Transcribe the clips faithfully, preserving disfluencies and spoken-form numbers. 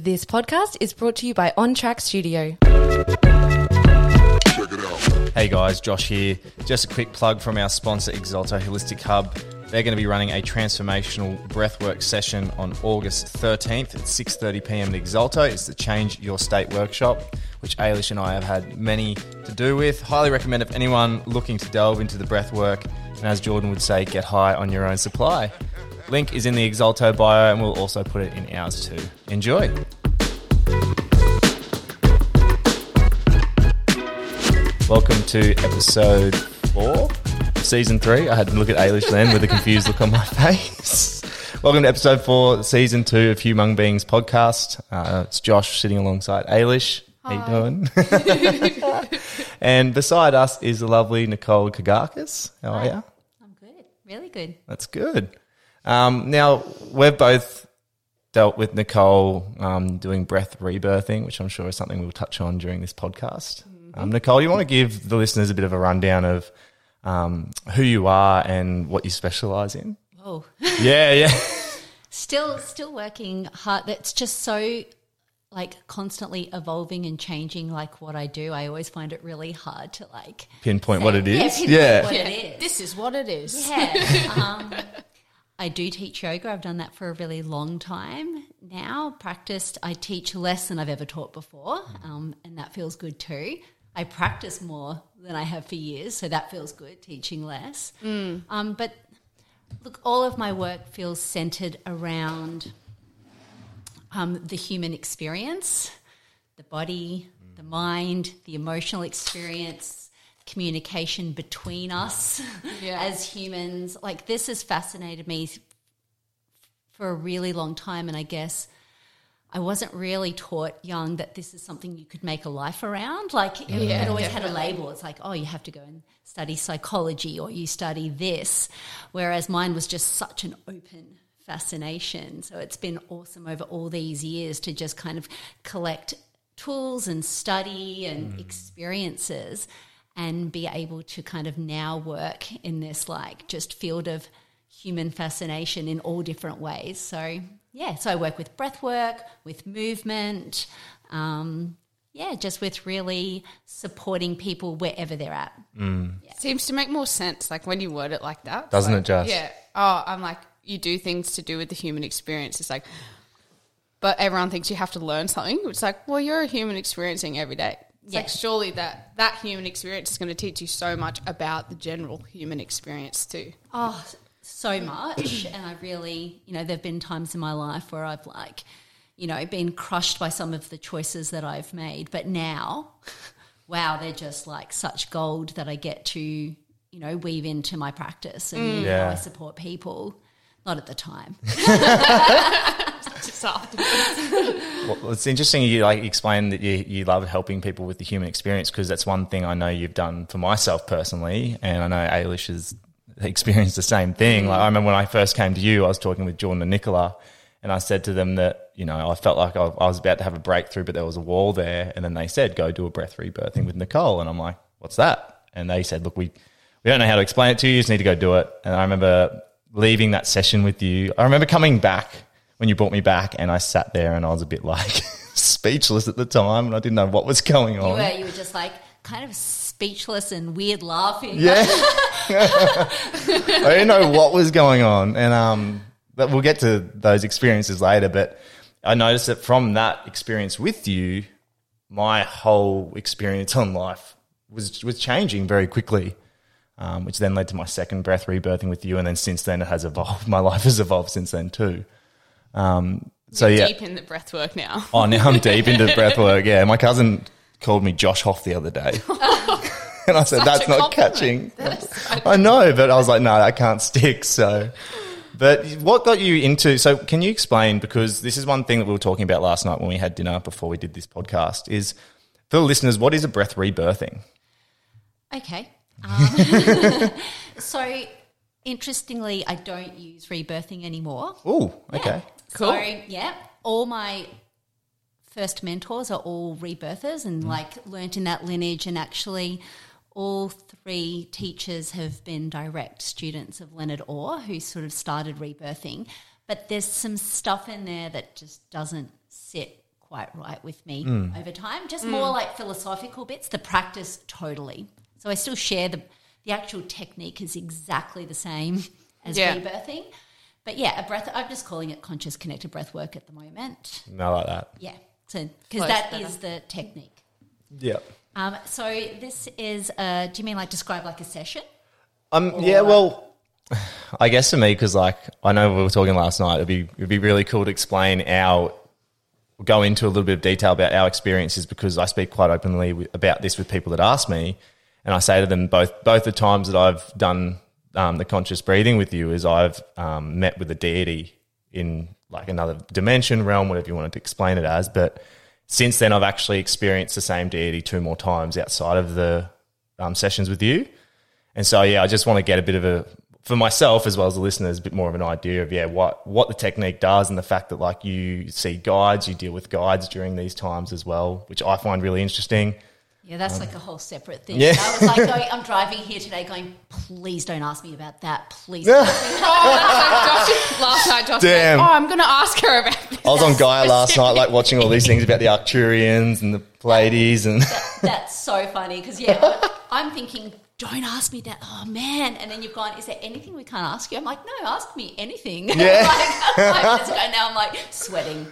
This podcast is brought to you by On Track Studio. Check it out. Hey guys, Josh here. Just a quick plug from our sponsor, Exalto Holistic Hub. They're going to be running a transformational breathwork session on August thirteenth at six thirty p.m. at Exalto. It's the Change Your State workshop, which Alicia and I have had many to do with. Highly recommend if anyone looking to delve into the breathwork, and as Jordan would say, get high on your own supply. Link is in the Exalto bio, and we'll also put it in ours too. Enjoy. Welcome to episode four, season three. I had to look at Alicia then with a confused look on my face. Welcome to episode four, season two of Humong Beings podcast. Uh, it's Josh sitting alongside Alicia. How you doing? And beside us is the lovely Nicole Kagakis. How are Hi. you? I'm good. Really good. That's good. Um, now, we've both dealt with Nicole um, doing breath rebirthing, which I'm sure is something we'll touch on during this podcast. Mm-hmm. Um, Nicole, you want to give the listeners a bit of a rundown of um, who you are and what you specialise in? Oh. Yeah, yeah. still still working hard. That's just so, like, constantly evolving and changing, like, what I do. I always find it really hard to, like, pinpoint say, what it is. Yeah, yeah. What yeah. It is. This is what it is. Yeah. Um I do teach yoga. I've done that for a really long time now. Practiced, I teach less than I've ever taught before, um, and that feels good too. I practice more than I have for years, so that feels good, teaching less. Mm. Um, but look, all of my work feels centred around um, the human experience, the body, mm. the mind, the emotional experience, communication between us yeah. as humans. Like, this has fascinated me for a really long time, and I guess I wasn't really taught young that this is something you could make a life around. Like, it, yeah, it always definitely. had a label. It's like, oh, you have to go and study psychology or you study this, whereas mine was just such an open fascination. So it's been awesome over all these years to just kind of collect tools and study and mm. experiences, and be able to kind of now work in this, like, just field of human fascination in all different ways. So, yeah, so I work with breath work, with movement, um, yeah, just with really supporting people wherever they're at. Mm. Yeah. Seems to make more sense, like, when you word it like that. Doesn't like, it just? Yeah. Oh, I'm like, you do things to do with the human experience. It's like, but everyone thinks you have to learn something. It's like, well, you're a human experiencing every day. It's yeah. like, surely that, that human experience is going to teach you so much about the general human experience too. Oh, so much. And I really, you know, there have been times in my life where I've, like, you know, been crushed by some of the choices that I've made. But now, wow, they're just, like, such gold that I get to, you know, weave into my practice and mm. yeah. how I support people. Not at the time. Just well, it's interesting you like explain that you, you love helping people with the human experience, because that's one thing I know you've done for myself personally, and I know Ailish has experienced the same thing. Like, I remember when I first came to you, I was talking with Jordan and Nicola, and I said to them that, you know, I felt like I, I was about to have a breakthrough, but there was a wall there, and then they said, go do a breath rebirthing with Nicole, and I'm like, what's that? And they said, look, we, we don't know how to explain it to you, you just need to go do it. And I remember leaving that session with you. I remember coming back when you brought me back, and I sat there and I was a bit, like, speechless at the time, and I didn't know what was going on. You were, you were just, like, kind of speechless and weird laughing. Yeah. I didn't know what was going on. And um, but we'll get to those experiences later, but I noticed that from that experience with you, my whole experience on life was was changing very quickly. Um, which then led to my second breath rebirthing with you, and then since then it has evolved. My life has evolved since then too. Um, so You're yeah, deep in the breath work now. Oh, now I'm deep into breath work. Yeah, my cousin called me Josh Hoff the other day, and I said, "That's not compliment. catching." That I know, but I was like, "No, that can't stick." So, but what got you into? So, can you explain? Because this is one thing that we were talking about last night when we had dinner before we did this podcast. Is for the listeners, what is a breath rebirthing? Okay. Um, so interestingly, I don't use rebirthing anymore. Oh, okay, yeah. Cool. So, yeah, all my first mentors are all rebirthers and mm. like learnt in that lineage, and actually all three teachers have been direct students of Leonard Orr, who sort of started rebirthing. But there's some stuff in there that just doesn't sit quite right with me mm. over time, just mm. more like philosophical bits. The practice, totally. So I still share the the actual technique is exactly the same as yeah. rebirthing. But, yeah, a breath – I'm just calling it conscious connected breath work at the moment. I like that. Yeah, because so, that better. is the technique. Yeah. Um, so this is – do you mean like describe like a session? Um. Or yeah, well – I guess for me, because like I know we were talking last night, it'd be it'd be really cool to explain our go into a little bit of detail about our experiences, because I speak quite openly with, about this with people that ask me, and I say to them both both the times that I've done um, the conscious breathing with you is I've um, met with a deity in like another dimension, realm, whatever you wanted to explain it as. But since then, I've actually experienced the same deity two more times outside of the um, sessions with you, and so yeah, I just want to get a bit of a for myself as well as the listeners, a bit more of an idea of, yeah, what, what the technique does, and the fact that, like, you see guides, you deal with guides during these times as well, which I find really interesting. Yeah, that's um, like a whole separate thing. Yeah. I was like, going, I'm driving here today going, please don't ask me about that. Please don't ask me about that. Oh, last night, Josh Damn. Went, oh, I'm going to ask her about this. I was on Gaia last night, like, watching all these things about the Arcturians and the Pleiades. and that, That's so funny because, yeah, I'm thinking – don't ask me that. Oh, man. And then you've gone, is there anything we can't ask you? I'm like, no, ask me anything. Yeah. like, five minutes ago now I'm like sweating.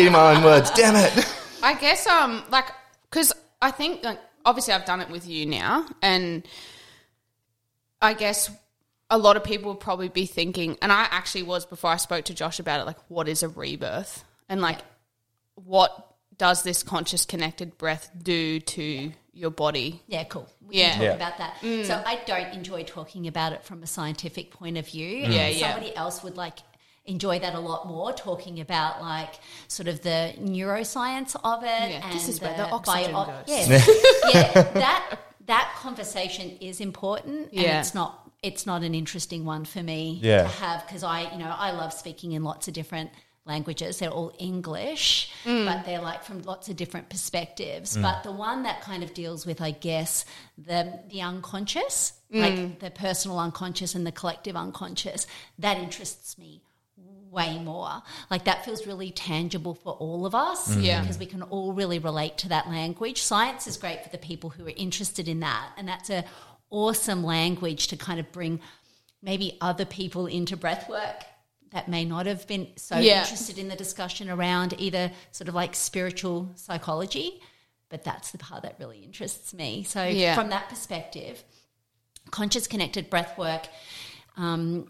Eating my own words. Damn it. I guess, um, like, because I think, like, obviously I've done it with you now, and I guess a lot of people will probably be thinking, and I actually was before I spoke to Josh about it, like, what is a rebirth? And, like, what does this conscious connected breath do to your body? Yeah, cool. We yeah. can talk yeah. about that. Mm. So I don't enjoy talking about it from a scientific point of view. Mm. Yeah, yeah. Somebody else would like enjoy that a lot more, talking about like sort of the neuroscience of it. Yeah, and this is the where the oxygen bio- goes. Yeah, yeah. That that conversation is important, yeah. and it's not it's not an interesting one for me yeah. to have, because I you know I love speaking in lots of different languages. They're all English, mm. but they're like from lots of different perspectives. Mm. But the one that kind of deals with, I guess, the the unconscious, mm. like the personal unconscious and the collective unconscious, that interests me way more. Like that feels really tangible for all of us mm. yeah. because we can all really relate to that language. Science is great for the people who are interested in that, and that's an awesome language to kind of bring maybe other people into breathwork that may not have been so yeah. interested in the discussion around either sort of like spiritual psychology, but that's the part that really interests me. So yeah. from that perspective, conscious connected breath work um,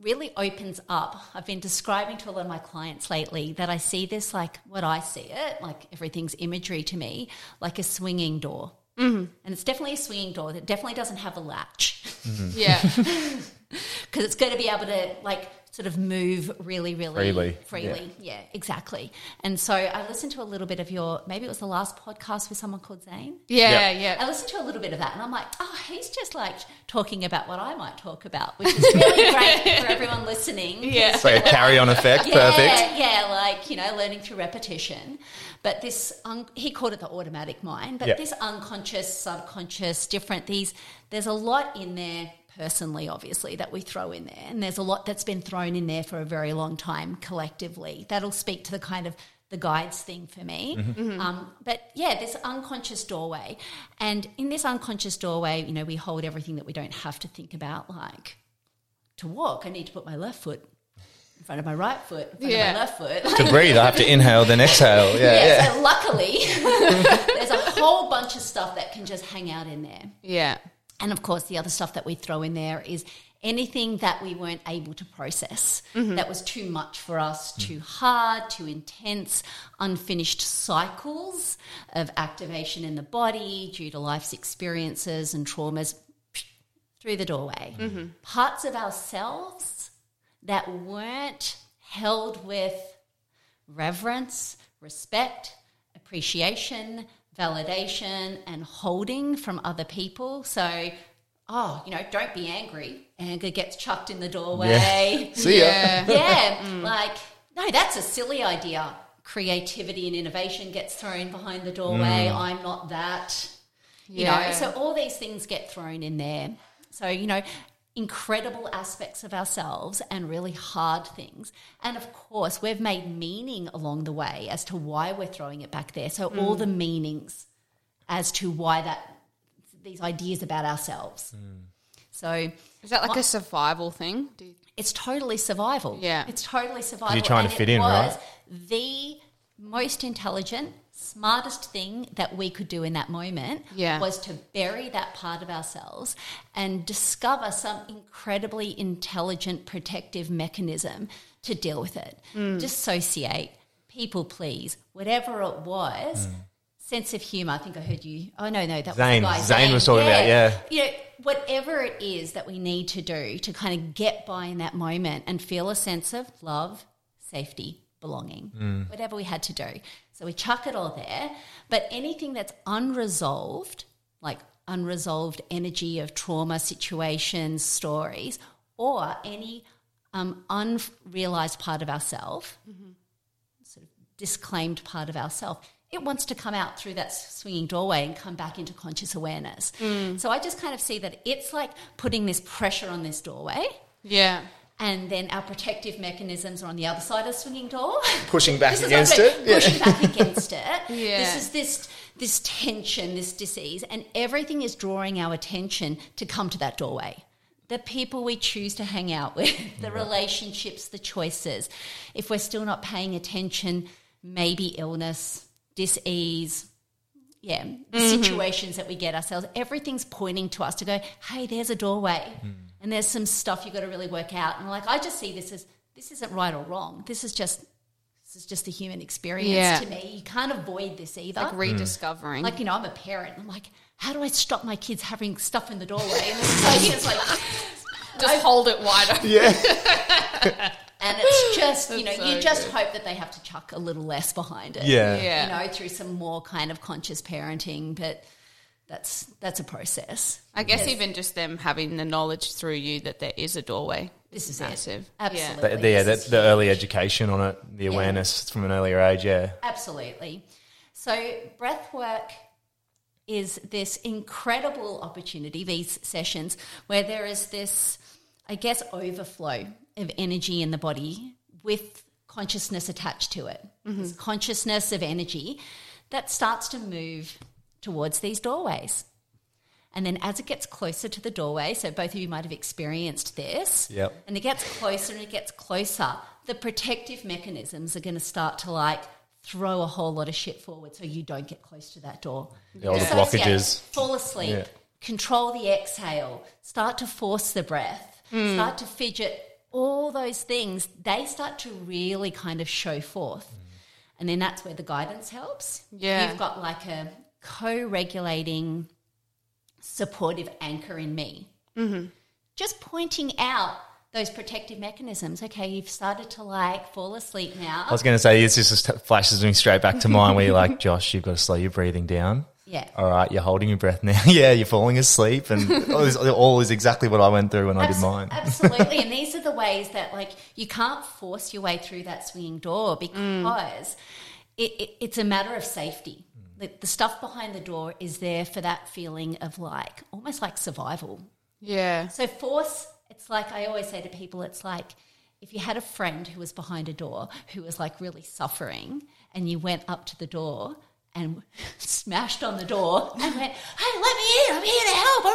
really opens up. I've been describing to a lot of my clients lately that I see this like what I see it, like everything's imagery to me, like a swinging door. Mm-hmm. And it's definitely a swinging door that definitely doesn't have a latch. Mm-hmm. Yeah. Because it's going to be able to like – sort of move really, really freely. freely. Yeah. yeah, exactly. And so I listened to a little bit of your, maybe it was the last podcast with someone called Zane. Yeah, yeah. yeah. I listened to a little bit of that and I'm like, oh, he's just like talking about what I might talk about, which is really great for everyone listening. Yeah. So a carry-on effect, yeah, perfect. Yeah, like, you know, learning through repetition. But this, un- he called it the automatic mind, but yeah. this unconscious, subconscious, different, these, there's a lot in there personally, obviously, that we throw in there, and there's a lot that's been thrown in there for a very long time collectively. That'll speak to the kind of the guides thing for me. Mm-hmm. Mm-hmm. Um, but, yeah, this unconscious doorway. And in this unconscious doorway, you know, we hold everything that we don't have to think about, like to walk I need to put my left foot in front of my right foot, in front yeah. of my left foot. To breathe, I have to inhale, then exhale. Yeah, yeah, yeah. So luckily there's a whole bunch of stuff that can just hang out in there. Yeah. And, of course, the other stuff that we throw in there is anything that we weren't able to process, mm-hmm. that was too much for us, mm. too hard, too intense, unfinished cycles of activation in the body due to life's experiences and traumas through the doorway. Mm-hmm. Parts of ourselves that weren't held with reverence, respect, appreciation, validation and holding from other people. So, oh, you know, don't be angry. Anger gets chucked in the doorway. Yeah. See ya. Yeah. yeah. Mm. Like, no, that's a silly idea. Creativity and innovation gets thrown behind the doorway. Mm. I'm not that. You yeah. know, so all these things get thrown in there. So, you know, incredible aspects of ourselves and really hard things. And of course, we've made meaning along the way as to why we're throwing it back there. So mm. all the meanings as to why that these ideas about ourselves. Mm. So is that like what, a survival thing? Do you- it's totally survival. Yeah, it's totally survival. You're trying and to fit in, right? The most intelligent, smartest thing that we could do in that moment yeah. was to bury that part of ourselves and discover some incredibly intelligent protective mechanism to deal with it. Mm. Dissociate, people please, whatever it was, mm. sense of humour. I think I heard you. Oh, no, no, that Zane. was the guy. Zane. Zane was talking yeah. about, yeah. You know, whatever it is that we need to do to kind of get by in that moment and feel a sense of love, safety, belonging, mm. whatever we had to do. So we chuck it all there, but anything that's unresolved, like unresolved energy of trauma, situations, stories, or any um, unrealised part of ourselves, mm-hmm. sort of disclaimed part of ourselves, it wants to come out through that swinging doorway and come back into conscious awareness. Mm. So I just kind of see that it's like putting this pressure on this doorway. Yeah. And then our protective mechanisms are on the other side of the swinging door. Pushing back against it. Pushing yeah. back against it. Yeah. This is this this tension, this disease, and everything is drawing our attention to come to that doorway. The people we choose to hang out with, the yeah. relationships, the choices. If we're still not paying attention, maybe illness, dis-ease, yeah, the mm-hmm. situations that we get ourselves, everything's pointing to us to go, hey, there's a doorway. Mm. And there's some stuff you've got to really work out. And like I just see this as this isn't right or wrong. This is just this is just the human experience yeah. to me. You can't avoid this either. Like rediscovering. Mm. Like, you know, I'm a parent. I'm like, how do I stop my kids having stuff in the doorway? And it's like, it's like just I, hold it wide open. Yeah. And it's just, you know, so you just good. hope that they have to chuck a little less behind it. Yeah. yeah. You know, through some more kind of conscious parenting, but That's that's a process. I guess yes. even just them having the knowledge through you that there is a doorway. This is massive. It. Absolutely. Yeah, the, yeah, the, the early education on it, the awareness yeah. from an earlier age, yeah. Absolutely. So breath work is this incredible opportunity, these sessions, where there is this, I guess, overflow of energy in the body with consciousness attached to it. Mm-hmm. This consciousness of energy that starts to move towards these doorways. And then as it gets closer to the doorway, so both of you might have experienced this, yep. and it gets closer and it gets closer, the protective mechanisms are going to start to like throw a whole lot of shit forward so you don't get close to that door. Yeah, all the blockages. Fall asleep, yeah. control the exhale, start to force the breath, mm. start to fidget, all those things, they start to really kind of show forth. Mm. And then that's where the guidance helps. Yeah. You've got like a co-regulating, supportive anchor in me. Mm-hmm. Just pointing out those protective mechanisms. Okay, you've started to like fall asleep now. I was going to say, this just flashes me straight back to mine where you're like, Josh, you've got to slow your breathing down. Yeah. All right, you're holding your breath now. yeah, you're falling asleep. And all, is, all is exactly what I went through when Absol- I did mine. Absolutely. And these are the ways that like you can't force your way through that swinging door because mm. it, it, it's a matter of safety. The stuff behind the door is there for that feeling of like almost like survival. Yeah. So force, it's like I always say to people, it's like if you had a friend who was behind a door who was like really suffering and you went up to the door and smashed on the door and went, hey, let me in, I'm here to help, I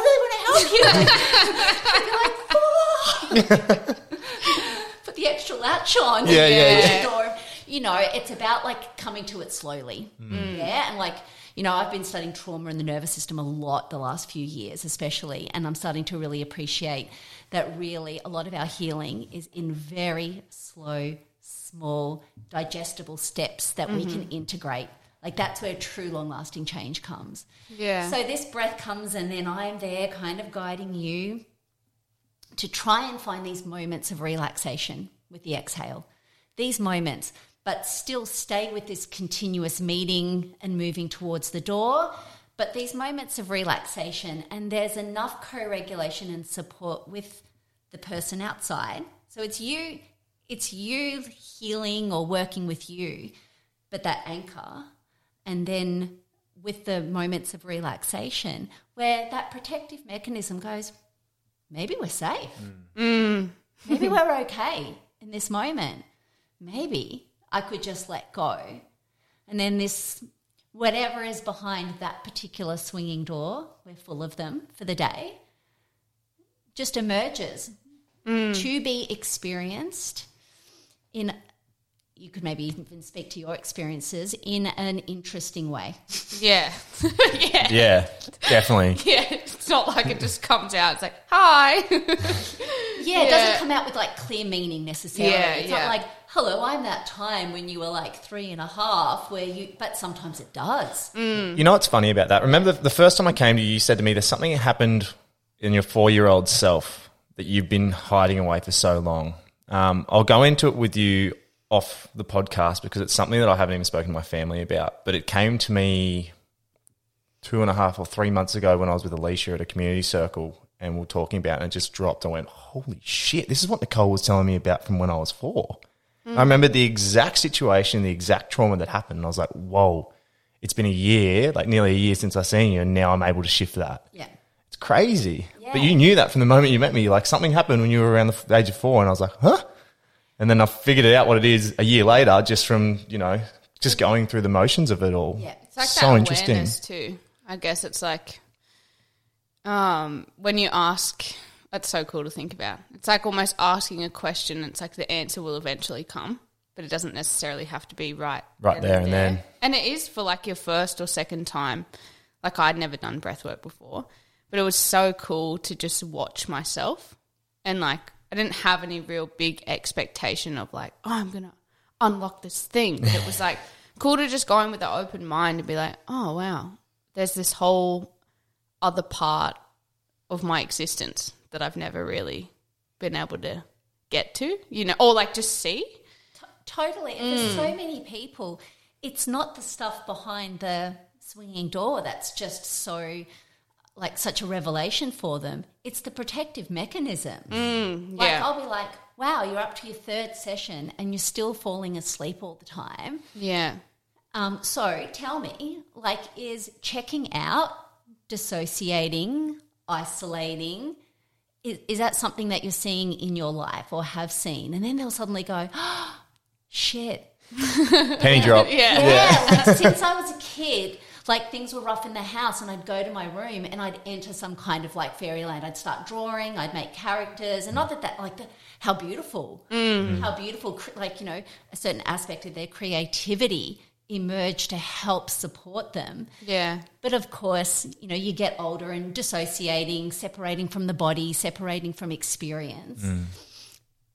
really want to help you. And you're like, oh. Put the extra latch on. Yeah, yeah, yeah. The door. You know, it's about like coming to it slowly, mm. yeah, and like, you know, I've been studying trauma and the nervous system a lot the last few years especially, and I'm starting to really appreciate that really a lot of our healing is in very slow, small, digestible steps that mm-hmm. we can integrate. Like that's where true long-lasting change comes. Yeah. So this breath comes and then I'm there kind of guiding you to try and find these moments of relaxation with the exhale, these moments, but still stay with this continuous meeting and moving towards the door, but these moments of relaxation, and there's enough co-regulation and support with the person outside. So it's you, it's you healing or working with you, but that anchor, and then with the moments of relaxation where that protective mechanism goes, maybe we're safe. Mm. Mm. Maybe we're okay in this moment. Maybe I could just let go. And then this, whatever is behind that particular swinging door, we're full of them for the day, just emerges mm. to be experienced in, you could maybe even speak to your experiences, in an interesting way. Yeah. yeah. Yeah, definitely. Yeah, it's not like it just comes out. It's like, hi. yeah, yeah, it doesn't come out with like clear meaning necessarily. Yeah, it's yeah. not like, hello, I'm that time when you were like three and a half where you – but sometimes it does. Mm. You know what's funny about that? Remember the, the first time I came to you, you said to me there's something that happened in your four-year-old self that you've been hiding away for so long. Um, I'll go into it with you off the podcast because it's something that I haven't even spoken to my family about, but it came to me two and a half or three months ago when I was with Alicia at a community circle and we were talking about it and it just dropped. I went, holy shit, this is what Nicole was telling me about from when I was four. I remember the exact situation, the exact trauma that happened. And I was like, whoa, it's been a year, like nearly a year since I've seen you and now I'm able to shift that. Yeah. It's crazy. Yeah. But you knew that from the moment you met me. Like something happened when you were around the age of four and I was like, huh? And then I figured it out what it is a year later just from, you know, just going through the motions of it all. Yeah. It's like so that awareness too. I guess it's like um, when you ask – that's so cool to think about. It's like almost asking a question. It's like the answer will eventually come, but it doesn't necessarily have to be right right there and then. And it is for like your first or second time. Like I'd never done breathwork before, but it was so cool to just watch myself and like I didn't have any real big expectation of like, oh, I'm going to unlock this thing. But it was like cool to just go in with an open mind and be like, oh, wow, there's this whole other part of my existence that I've never really been able to get to, you know, or like just see. T- totally. Mm. There's so many people. It's not the stuff behind the swinging door that's just so like such a revelation for them. It's the protective mechanism. Mm, like yeah. I'll be like, wow, you're up to your third session and you're still falling asleep all the time. Yeah. Um, so tell me, like is checking out, dissociating, isolating, Is, is that something that you're seeing in your life or have seen? And then they'll suddenly go, oh, shit. Penny drop. Yeah. yeah. yeah. Like since I was a kid, like things were rough in the house and I'd go to my room and I'd enter some kind of like fairyland. I'd start drawing. I'd make characters. And not that that like the, how beautiful, mm. how beautiful, like, you know, a certain aspect of their creativity emerge to help support them. Yeah. But of course, you know, you get older and dissociating, separating from the body, separating from experience mm.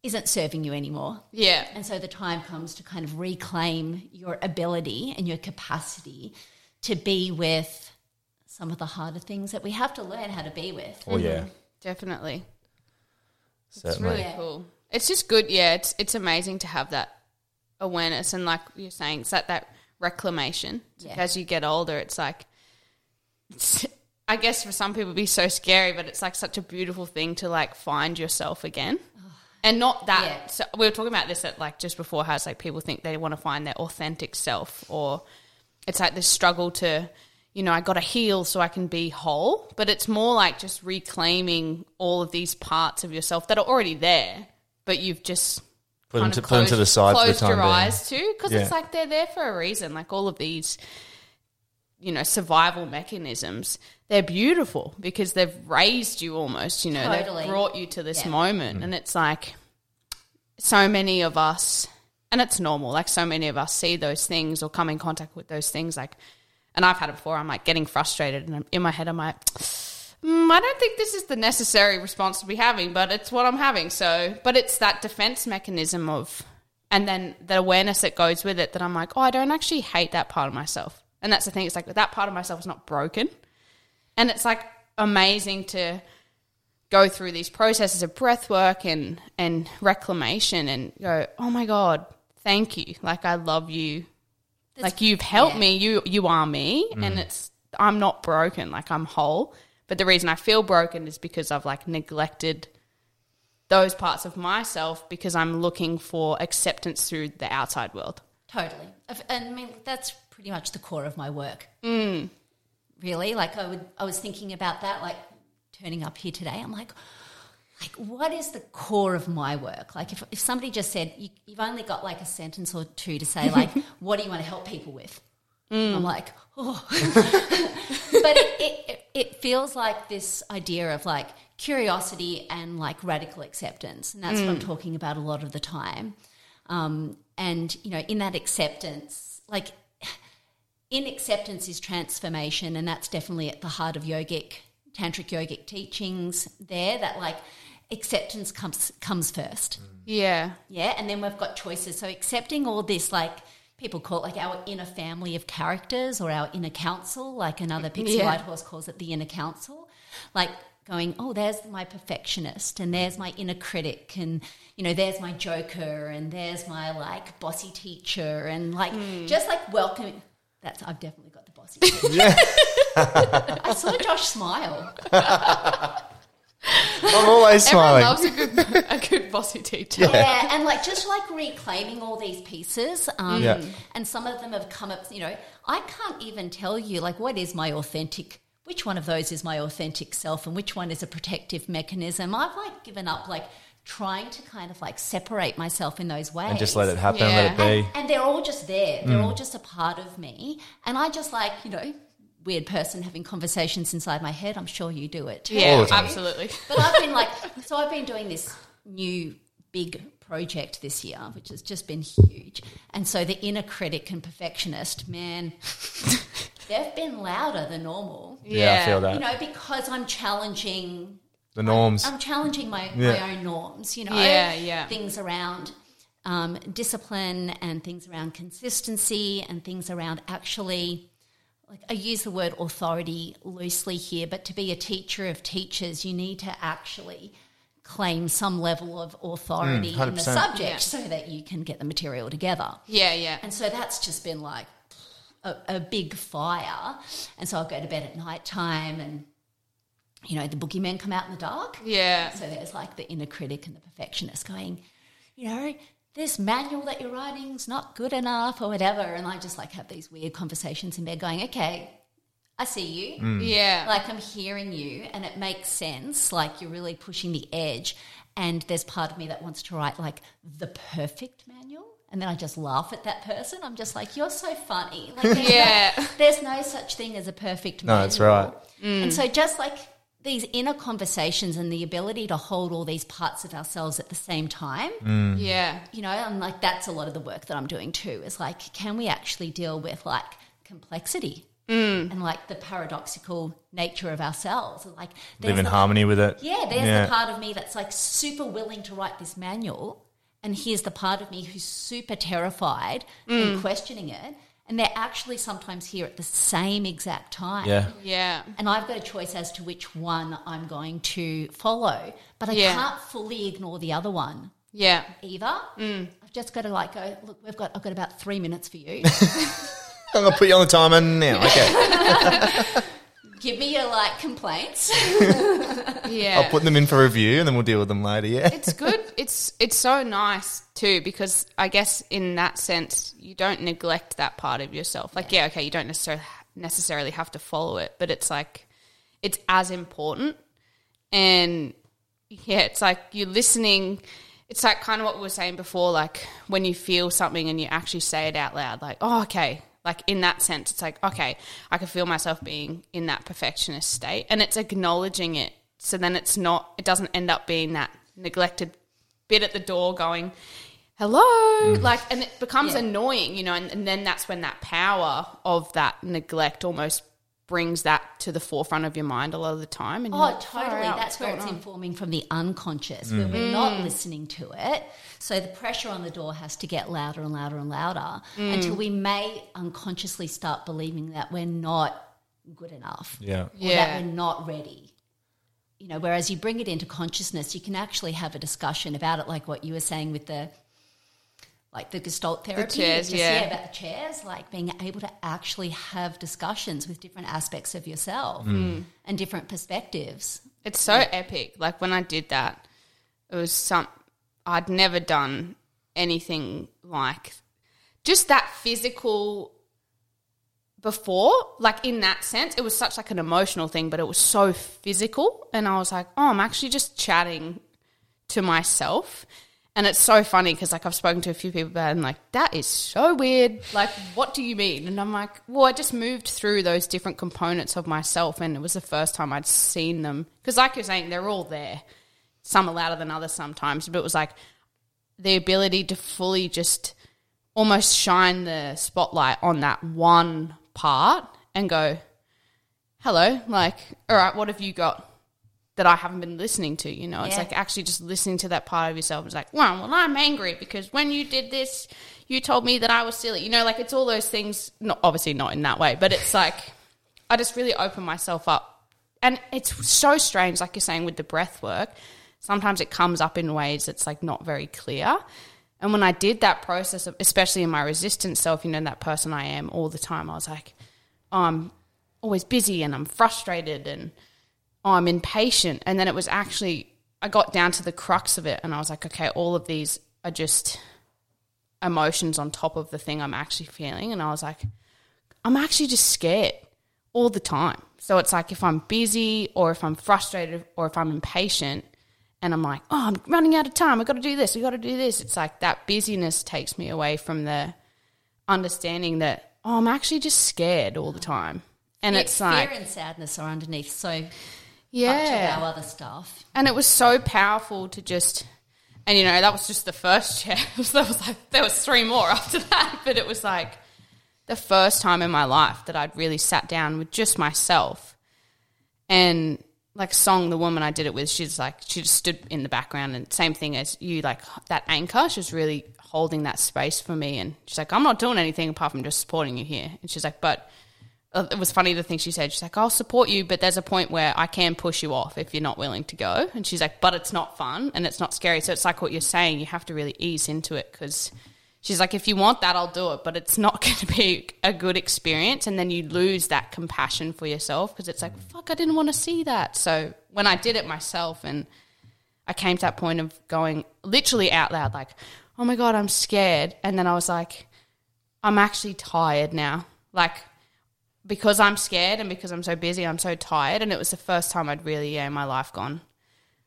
isn't serving you anymore. Yeah. And so the time comes to kind of reclaim your ability and your capacity to be with some of the harder things that we have to learn how to be with. Oh, mm-hmm. yeah. Definitely. Certainly. It's really yeah. cool. It's just good, yeah, it's it's amazing to have that awareness and like you're saying, it's like that reclamation. Yeah. As you get older, it's like, it's, I guess for some people it'd be so scary, but it's like such a beautiful thing to like find yourself again. Oh, and not that, yeah. so we were talking about this at like just before how it's like people think they want to find their authentic self or it's like this struggle to, you know, I got to heal so I can be whole, but it's more like just reclaiming all of these parts of yourself that are already there, but you've just Put them, to, closed, put them to the side for the time being. Closed your eyes too because yeah. it's like they're there for a reason. Like all of these, you know, survival mechanisms, they're beautiful because they've raised you almost, you know. Totally. They've brought you to this yeah. moment mm. and it's like so many of us, and it's normal, like so many of us see those things or come in contact with those things. Like, and I've had it before, I'm like getting frustrated and I'm, in my head I'm like, Mm, I don't think this is the necessary response to be having, but it's what I'm having. So, but it's that defense mechanism of, and then the awareness that goes with it that I'm like, oh, I don't actually hate that part of myself. And that's the thing. It's like that part of myself is not broken. And it's like amazing to go through these processes of breath work and, and reclamation and go, oh my God, thank you. Like, I love you. That's, like you've helped yeah. me. You, you are me. Mm. And it's, I'm not broken. Like I'm whole. But the reason I feel broken is because I've like neglected those parts of myself because I'm looking for acceptance through the outside world. Totally. And I mean, that's pretty much the core of my work. Mm. Really? Like I would, I was thinking about that, like turning up here today. I'm like, like, what is the core of my work? Like, if, if somebody just said, you, you've only got like a sentence or two to say, like, what do you want to help people with? Mm. I'm like, oh. But it, it, it feels like this idea of like curiosity and like radical acceptance. And that's mm. what I'm talking about a lot of the time. Um, and, you know, in that acceptance, like in acceptance is transformation, and that's definitely at the heart of yogic, tantric yogic teachings there, that like acceptance comes comes first. Mm. Yeah. Yeah, and then we've got choices. So accepting all this, like people call it like our inner family of characters or our inner council, like another Pixie yeah. Lighthorse calls it the inner council, like going, oh, there's my perfectionist and there's my inner critic and, you know, there's my joker and there's my, like, bossy teacher and, like, mm. just, like, welcoming. That's, I've definitely got the bossy teacher. Yeah. I saw Josh smile. I'm always smiling. Everyone loves a good, a good bossy teacher. Yeah. yeah, and, like, just, like, reclaiming all these pieces. Um, yeah. And some of them have come up, you know, I can't even tell you, like, what is my authentic which one of those is my authentic self and which one is a protective mechanism. I've, like, given up, like, trying to kind of, like, separate myself in those ways. And just let it happen, yeah. let it be. And, and they're all just there. They're mm. all just a part of me. And I just, like, you know, weird person having conversations inside my head. I'm sure you do it too. Yeah, absolutely. But I've been, like, so I've been doing this new big project this year, which has just been huge. And so the inner critic and perfectionist, man... They've been louder than normal. Yeah, I feel that. You know, because I'm challenging... the norms. I'm, I'm challenging my, yeah. my own norms, you know. Yeah, yeah. Things around um, discipline and things around consistency and things around actually... like I use the word authority loosely here, but to be a teacher of teachers, you need to actually claim some level of authority mm, in the subject yeah. so that you can get the material together. Yeah, yeah. And so that's just been like... A, a big fire, and so I'll go to bed at night time and, you know, the boogeymen come out in the dark. Yeah. So there's, like, the inner critic and the perfectionist going, you know, this manual that you're writing's not good enough or whatever, and I just, like, have these weird conversations in bed going, okay, I see you. Mm. Yeah. Like, I'm hearing you and it makes sense, like, you're really pushing the edge, and there's part of me that wants to write, like, the perfect manual. And then I just laugh at that person. I'm just like, you're so funny. Like, there's yeah. No, there's no such thing as a perfect manual. No, that's right. Mm. And so just like these inner conversations and the ability to hold all these parts of ourselves at the same time. Mm. Yeah. You know, I'm like, that's a lot of the work that I'm doing too, is like, can we actually deal with like complexity mm. and like the paradoxical nature of ourselves? And, like, live in the, harmony with it. Yeah, there's yeah. the part of me that's like super willing to write this manual. And here's the part of me who's super terrified mm. and questioning it. And they're actually sometimes here at the same exact time. Yeah. Yeah. And I've got a choice as to which one I'm going to follow. But I yeah. can't fully ignore the other one. Yeah. Either. Mm. I've just got to like go, look, we've got I've got about three minutes for you. I'm going to put you on the timer now. Okay. Give me your, like, complaints. yeah. I'll put them in for review and then we'll deal with them later, yeah. It's good. It's it's so nice too, because I guess in that sense you don't neglect that part of yourself. Like, yeah, yeah okay, you don't necessarily necessarily have to follow it, but it's like it's as important. And, yeah, it's like you're listening. It's like kind of what we were saying before, like when you feel something and you actually say it out loud, like, oh, okay. Like in that sense, it's like, okay, I can feel myself being in that perfectionist state, and it's acknowledging it. So then it's not, it doesn't end up being that neglected bit at the door going, hello, mm. like, and it becomes yeah. annoying, you know, and, and then that's when that power of that neglect almost brings that to the forefront of your mind a lot of the time. And oh, like, totally. Out, that's where it's on? informing from the unconscious, mm. where we're not listening to it. So the pressure on the door has to get louder and louder and louder mm. until we may unconsciously start believing that we're not good enough yeah. or yeah. that we're not ready. You know, whereas you bring it into consciousness, you can actually have a discussion about it, like what you were saying with the like the Gestalt therapy, the chairs, just, yeah. yeah, about the chairs, like being able to actually have discussions with different aspects of yourself mm. and different perspectives. It's so yeah. epic. Like when I did that, it was some I'd never done anything like just that physical before, like in that sense, it was such like an emotional thing, but it was so physical. And I was like, oh, I'm actually just chatting to myself. And it's so funny because like I've spoken to a few people about it and like, that is so weird. Like, what do you mean? And I'm like, well, I just moved through those different components of myself, and it was the first time I'd seen them. Because like you're saying, they're all there. Some are louder than others sometimes, but it was like the ability to fully just almost shine the spotlight on that one part and go, hello, like, all right, what have you got that I haven't been listening to, you know? Yeah. It's like actually just listening to that part of yourself. It's like, well, well, I'm angry because when you did this, you told me that I was silly. You know, like it's all those things, not, obviously not in that way, but it's like I just really open myself up. And it's so strange, like you're saying, with the breath work, sometimes it comes up in ways that's like not very clear. And when I did that process, of, especially in my resistant self, you know, that person I am all the time, I was like, oh, I'm always busy and I'm frustrated and oh, I'm impatient. And then it was actually, I got down to the crux of it and I was like, okay, all of these are just emotions on top of the thing I'm actually feeling. And I was like, I'm actually just scared all the time. So it's like if I'm busy or if I'm frustrated or if I'm impatient and I'm like, oh, I'm running out of time, I've got to do this, I've got to do this. It's like that busyness takes me away from the understanding that, oh, I'm actually just scared all the time. And it's like fear and sadness are underneath so yeah. much of our other stuff. And it was so powerful to just, and you know, that was just the first chair. There was like there was three more after that, but it was like the first time in my life that I'd really sat down with just myself. And like Song, the woman I did it with, she's like she just stood in the background, and same thing as you, like that anchor, she was really holding that space for me. And she's like, I'm not doing anything apart from just supporting you here. And she's like, but it was funny the thing she said. She's like, I'll support you, but there's a point where I can push you off if you're not willing to go. And she's like, but it's not fun and it's not scary. So it's like what you're saying, you have to really ease into it, because she's like, if you want that, I'll do it, but it's not going to be a good experience. And then you lose that compassion for yourself, because it's like, fuck, I didn't want to see that. So when I did it myself and I came to that point of going literally out loud like, oh, my God, I'm scared. And then I was like, I'm actually tired now. Like, because I'm scared and because I'm so busy, I'm so tired. And it was the first time I'd really, yeah, in my life gone,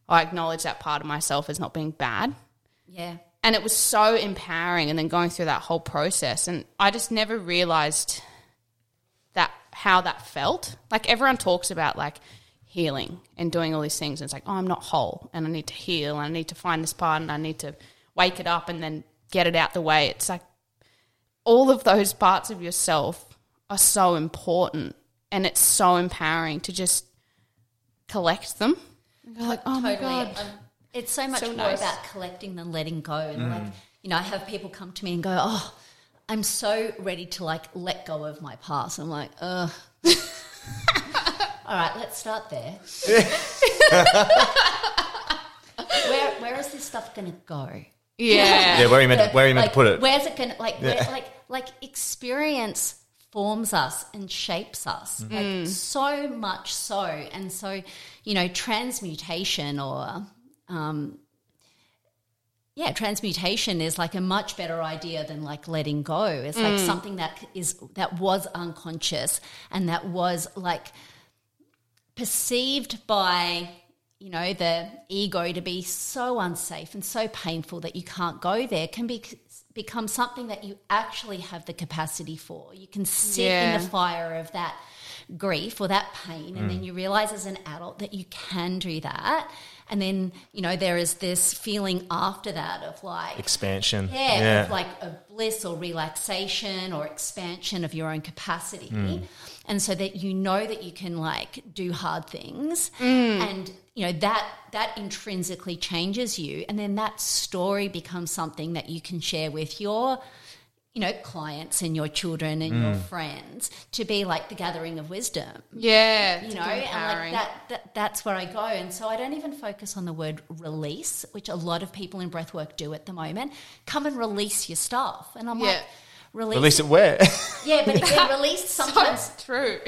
I acknowledge that part of myself as not being bad. Yeah. And it was so empowering, and then going through that whole process. And I just never realised that how that felt. Like everyone talks about like healing and doing all these things, and it's like, oh, I'm not whole and I need to heal and I need to find this part and I need to wake it up and then get it out the way. It's like all of those parts of yourself are so important, and it's so empowering to just collect them. And go like, oh totally. My God, um, it's so much so more nice. About collecting than letting go. And mm. like, you know, I have people come to me and go, "Oh, I'm so ready to like let go of my past." I'm like, "Ugh." All right, let's start there. where where is this stuff going to go? Yeah, yeah. Where are you meant to, where are you meant like, to put it? Where's it going to like yeah. where, like like experience? Forms us and shapes us mm. like so much so. And so, you know, transmutation or um yeah transmutation is like a much better idea than like letting go. It's mm. like something that is that was unconscious and that was like perceived by, you know, the ego to be so unsafe and so painful that you can't go there, can be become something that you actually have the capacity for. You can sit yeah. in the fire of that grief or that pain mm. and then you realise as an adult that you can do that. And then, you know, there is this feeling after that of like... Expansion. Yeah, yeah. of like a bliss or relaxation or expansion of your own capacity. Mm. And so that you know that you can like do hard things mm. and, you know, that that intrinsically changes you. And then that story becomes something that you can share with your, you know, clients and your children and mm. your friends to be like the gathering of wisdom. Yeah. You know, and like that, that that's where I go. And so I don't even focus on the word release, which a lot of people in breathwork do at the moment. Come and release your stuff. And I'm yeah. like, Release, release it where? Yeah, but if they're released, sometimes so true.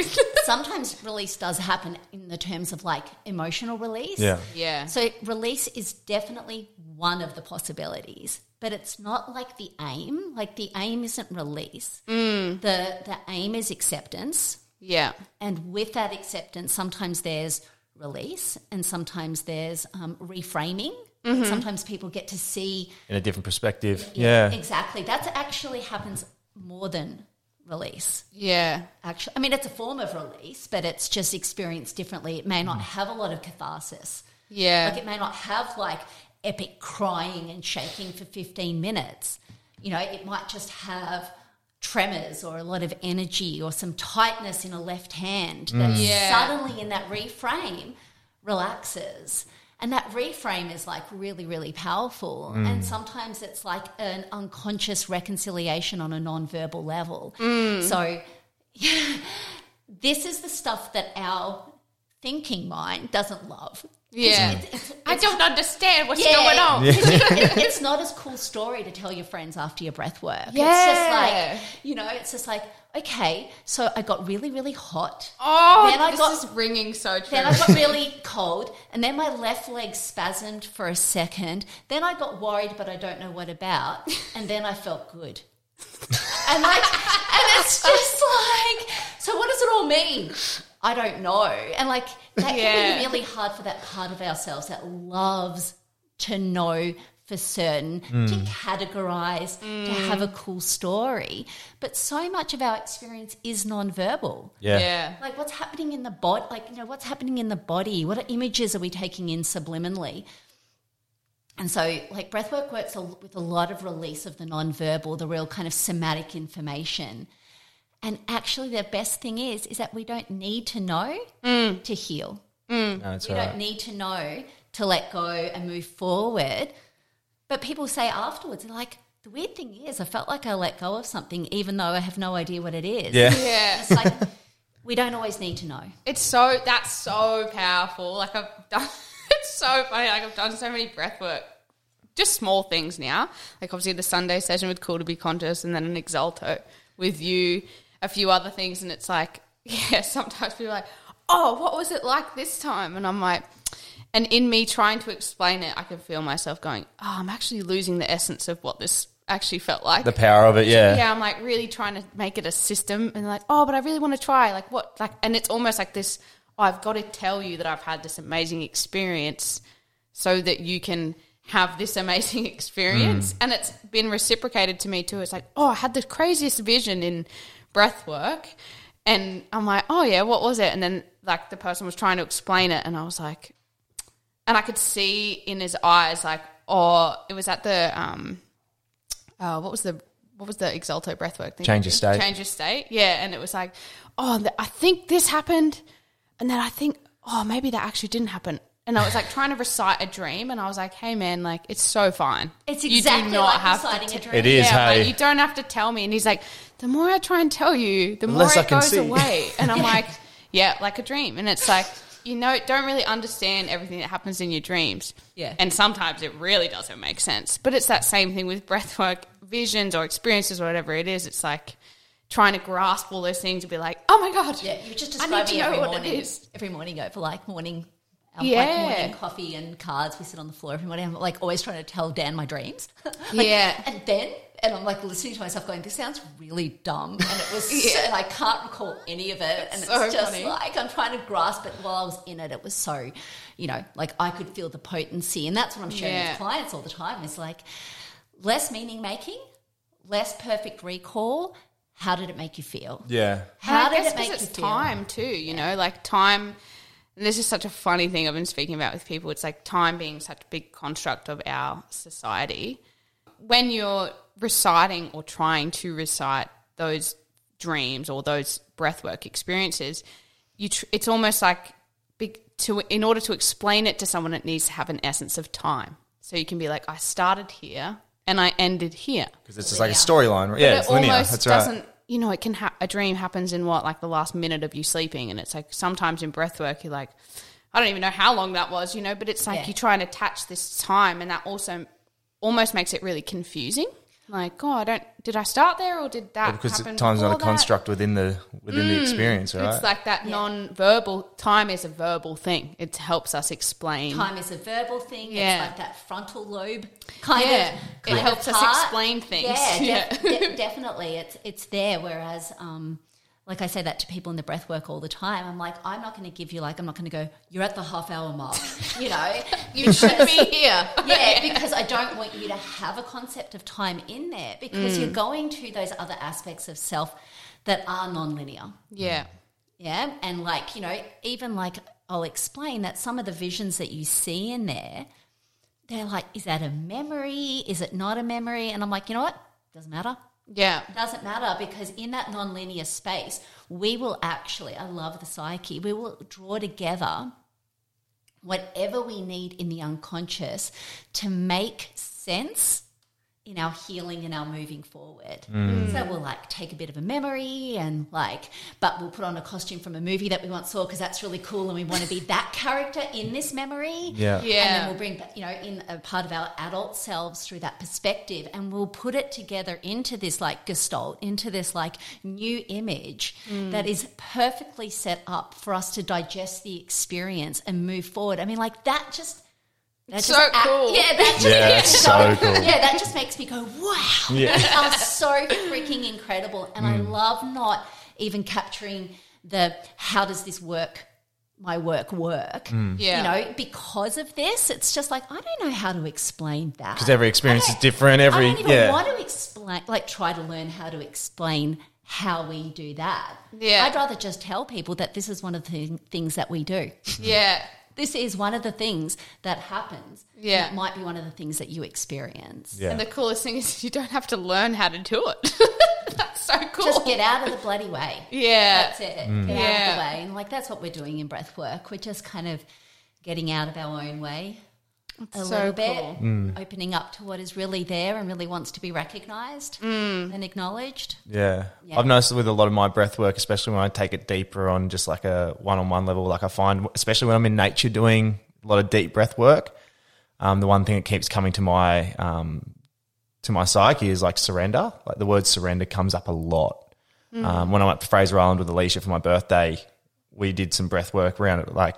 Sometimes release does happen in the terms of like emotional release. Yeah, yeah. So release is definitely one of the possibilities, but it's not like the aim. Like the aim isn't release. Mm. The the aim is acceptance. Yeah, and with that acceptance, sometimes there's release, and sometimes there's um, reframing. Mm-hmm. Sometimes people get to see in a different perspective. Yeah, yeah. Exactly. That actually happens more than release. Yeah. Actually, I mean, it's a form of release, but it's just experienced differently. It may not have a lot of catharsis. Yeah. Like it may not have like epic crying and shaking for fifteen minutes. You know, it might just have tremors or a lot of energy or some tightness in a left hand that mm. yeah. suddenly in that reframe relaxes. And that reframe is like really, really powerful. Mm. And sometimes it's like an unconscious reconciliation on a non-verbal level. Mm. So yeah, this is the stuff that our thinking mind doesn't love. Yeah. It's, it's, it's, I don't understand what's yeah, going on. Yeah. it, it's not as cool story to tell your friends after your breath work. Yeah. It's just like, you know, it's just like, okay, so I got really, really hot. Oh, then I this got, is ringing so true. Then I got really cold, and then my left leg spasmed for a second. Then I got worried, but I don't know what about. And then I felt good. And like, and it's just like, so what does it all mean? I don't know. And like that yeah. can be really hard for that part of ourselves that loves to know for certain, mm. to categorize, mm. to have a cool story. But so much of our experience is nonverbal. Yeah. yeah. Like what's happening in the body, like, you know, what's happening in the body? What images are we taking in subliminally? And so like breathwork works a, with a lot of release of the nonverbal, the real kind of somatic information. And actually the best thing is is that we don't need to know mm. to heal. Mm. No, we right. don't need to know to let go and move forward. But people say afterwards, they're like, the weird thing is I felt like I let go of something even though I have no idea what it is. Yeah. yeah. It's like we don't always need to know. It's so – that's so powerful. Like I've done – it's so funny. Like I've done so many breath work. Just small things now. Like obviously the Sunday session with Cool To Be Conscious and then an Exalto with you – a few other things, and it's like, yeah, sometimes people are like, oh, what was it like this time? And I'm like, and in me trying to explain it, I can feel myself going, oh, I'm actually losing the essence of what this actually felt like. The power of it, yeah. Yeah, I'm like really trying to make it a system and like, oh, but I really want to try. Like what? Like, and it's almost like this, oh, I've got to tell you that I've had this amazing experience so that you can have this amazing experience. Mm. And it's been reciprocated to me too. It's like, oh, I had the craziest vision in breath work, and I'm like, oh yeah, what was it? And then like the person was trying to explain it, and I was like, and I could see in his eyes like, oh, it was at the um uh what was the what was the Exalto breathwork thing? Change your state. Change your state, yeah. And it was like, oh, I think this happened, and then I think, oh, maybe that actually didn't happen. And I was like trying to recite a dream, and I was like, hey, man, like it's so fine. It's exactly you do not like have reciting to t- a dream. It is, yeah, hey. Like, you don't have to tell me. And he's like, the more I try and tell you, the Unless more it goes see. away. And I'm like, yeah, like a dream. And it's like, you know, don't really understand everything that happens in your dreams. Yeah. And sometimes it really doesn't make sense. But it's that same thing with breathwork visions or experiences or whatever it is. It's like trying to grasp all those things and be like, oh, my God. Yeah, you just describe I need to me every know what morning. It is. Every morning over like morning Yeah. Like morning coffee and cards. We sit on the floor every morning. I'm like always trying to tell Dan my dreams. like, yeah. And then, and I'm like listening to myself going, this sounds really dumb. And it was, yeah. so, and I can't recall any of it. It's and it's so just funny. Like, I'm trying to grasp it while I was in it. It was so, you know, like I could feel the potency. And that's what I'm sharing yeah. with clients all the time is like less meaning making, less perfect recall. How did it make you feel? Yeah. How did it make you it's feel? Time too, you yeah. know, like time. And this is such a funny thing I've been speaking about with people. It's like time being such a big construct of our society. When you're reciting or trying to recite those dreams or those breathwork experiences, you tr- it's almost like big to in order to explain it to someone, it needs to have an essence of time. So you can be like, I started here and I ended here. Because it's just like a storyline. Right? Yeah, it it's linear. That's right. You know, it can ha- a dream happens in what, like the last minute of you sleeping, and it's like sometimes in breathwork you're like, I don't even know how long that was, you know, but it's like yeah. you try and attach this time, and that also almost makes it really confusing. like, oh, I don't, did I start there or did that happen? Because time's not a construct within the within mm, the experience, right? It's like that yeah. non-verbal, time is a verbal thing. It helps us explain. Time is a verbal thing. Yeah. It's like that frontal lobe kind yeah. of kind It helps of us part. explain things. Yeah, yeah. Def- de- definitely. It's, it's there, whereas... Um, like I say that to people in the breath work all the time. I'm like, I'm not going to give you like, I'm not going to go, you're at the half hour mark, you know. You should be here. Yeah, because I don't want you to have a concept of time in there, because mm. you're going to those other aspects of self that are non-linear. Yeah. Yeah. And like, you know, even like I'll explain that some of the visions that you see in there, they're like, is that a memory? Is it not a memory? And I'm like, you know what? Doesn't matter. Yeah. It doesn't matter, because in that non-linear space, we will actually, I love the psyche, we will draw together whatever we need in the unconscious to make sense in our healing and our moving forward. Mm. So we'll like take a bit of a memory and like, but we'll put on a costume from a movie that we once saw because that's really cool and we want to be that character in this memory. Yeah. yeah. And then we'll bring, you know, in a part of our adult selves through that perspective, and we'll put it together into this like gestalt, into this like new image mm. that is perfectly set up for us to digest the experience and move forward. I mean, like that just... That's so just, cool. Yeah, that just, yeah, that's so, so cool. Yeah, that just makes me go, wow. Yeah. These are so freaking incredible. And mm. I love not even capturing the how does this work, my work work. Mm. Yeah. You know, because of this, it's just like, I don't know how to explain that. Because every experience is different. Every, I don't even yeah. want to explain, like try to learn how to explain how we do that. Yeah. I'd rather just tell people that this is one of the th- things that we do. Yeah. This is one of the things that happens. Yeah. It might be one of the things that you experience. Yeah. And the coolest thing is you don't have to learn how to do it. That's so cool. Just get out of the bloody way. Yeah. That's it. Mm. Get yeah. out of the way. And like that's what we're doing in breath work. We're just kind of getting out of our own way that's a so little bit, cool. mm. opening up to what is really there and really wants to be recognized mm. and acknowledged. Yeah. yeah. I've noticed with a lot of my breath work, especially when I take it deeper on just like a one-on-one level, like I find, especially when I'm in nature doing a lot of deep breath work, um, the one thing that keeps coming to my um, to my psyche is like surrender. Like the word surrender comes up a lot. Mm. Um, when I went to Fraser Island with Alicia for my birthday, we did some breath work around it, like,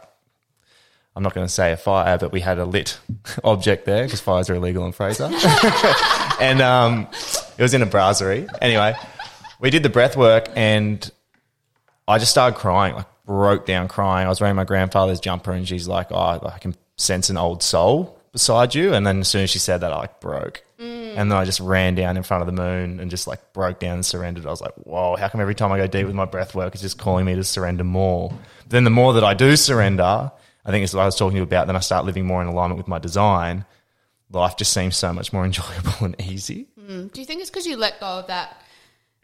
I'm not going to say a fire, but we had a lit object there because fires are illegal in Fraser. And um, it was in a brasserie. Anyway, we did the breath work and I just started crying, like broke down crying. I was wearing my grandfather's jumper and she's like, oh, I can sense an old soul beside you. And then as soon as she said that, I like broke. Mm. And then I just ran down in front of the moon and just like broke down and surrendered. I was like, whoa, how come every time I go deep with my breath work, it's just calling me to surrender more? But then the more that I do surrender, I think it's what I was talking to you about, then I start living more in alignment with my design, life just seems so much more enjoyable and easy. Mm. Do you think it's because you let go of that,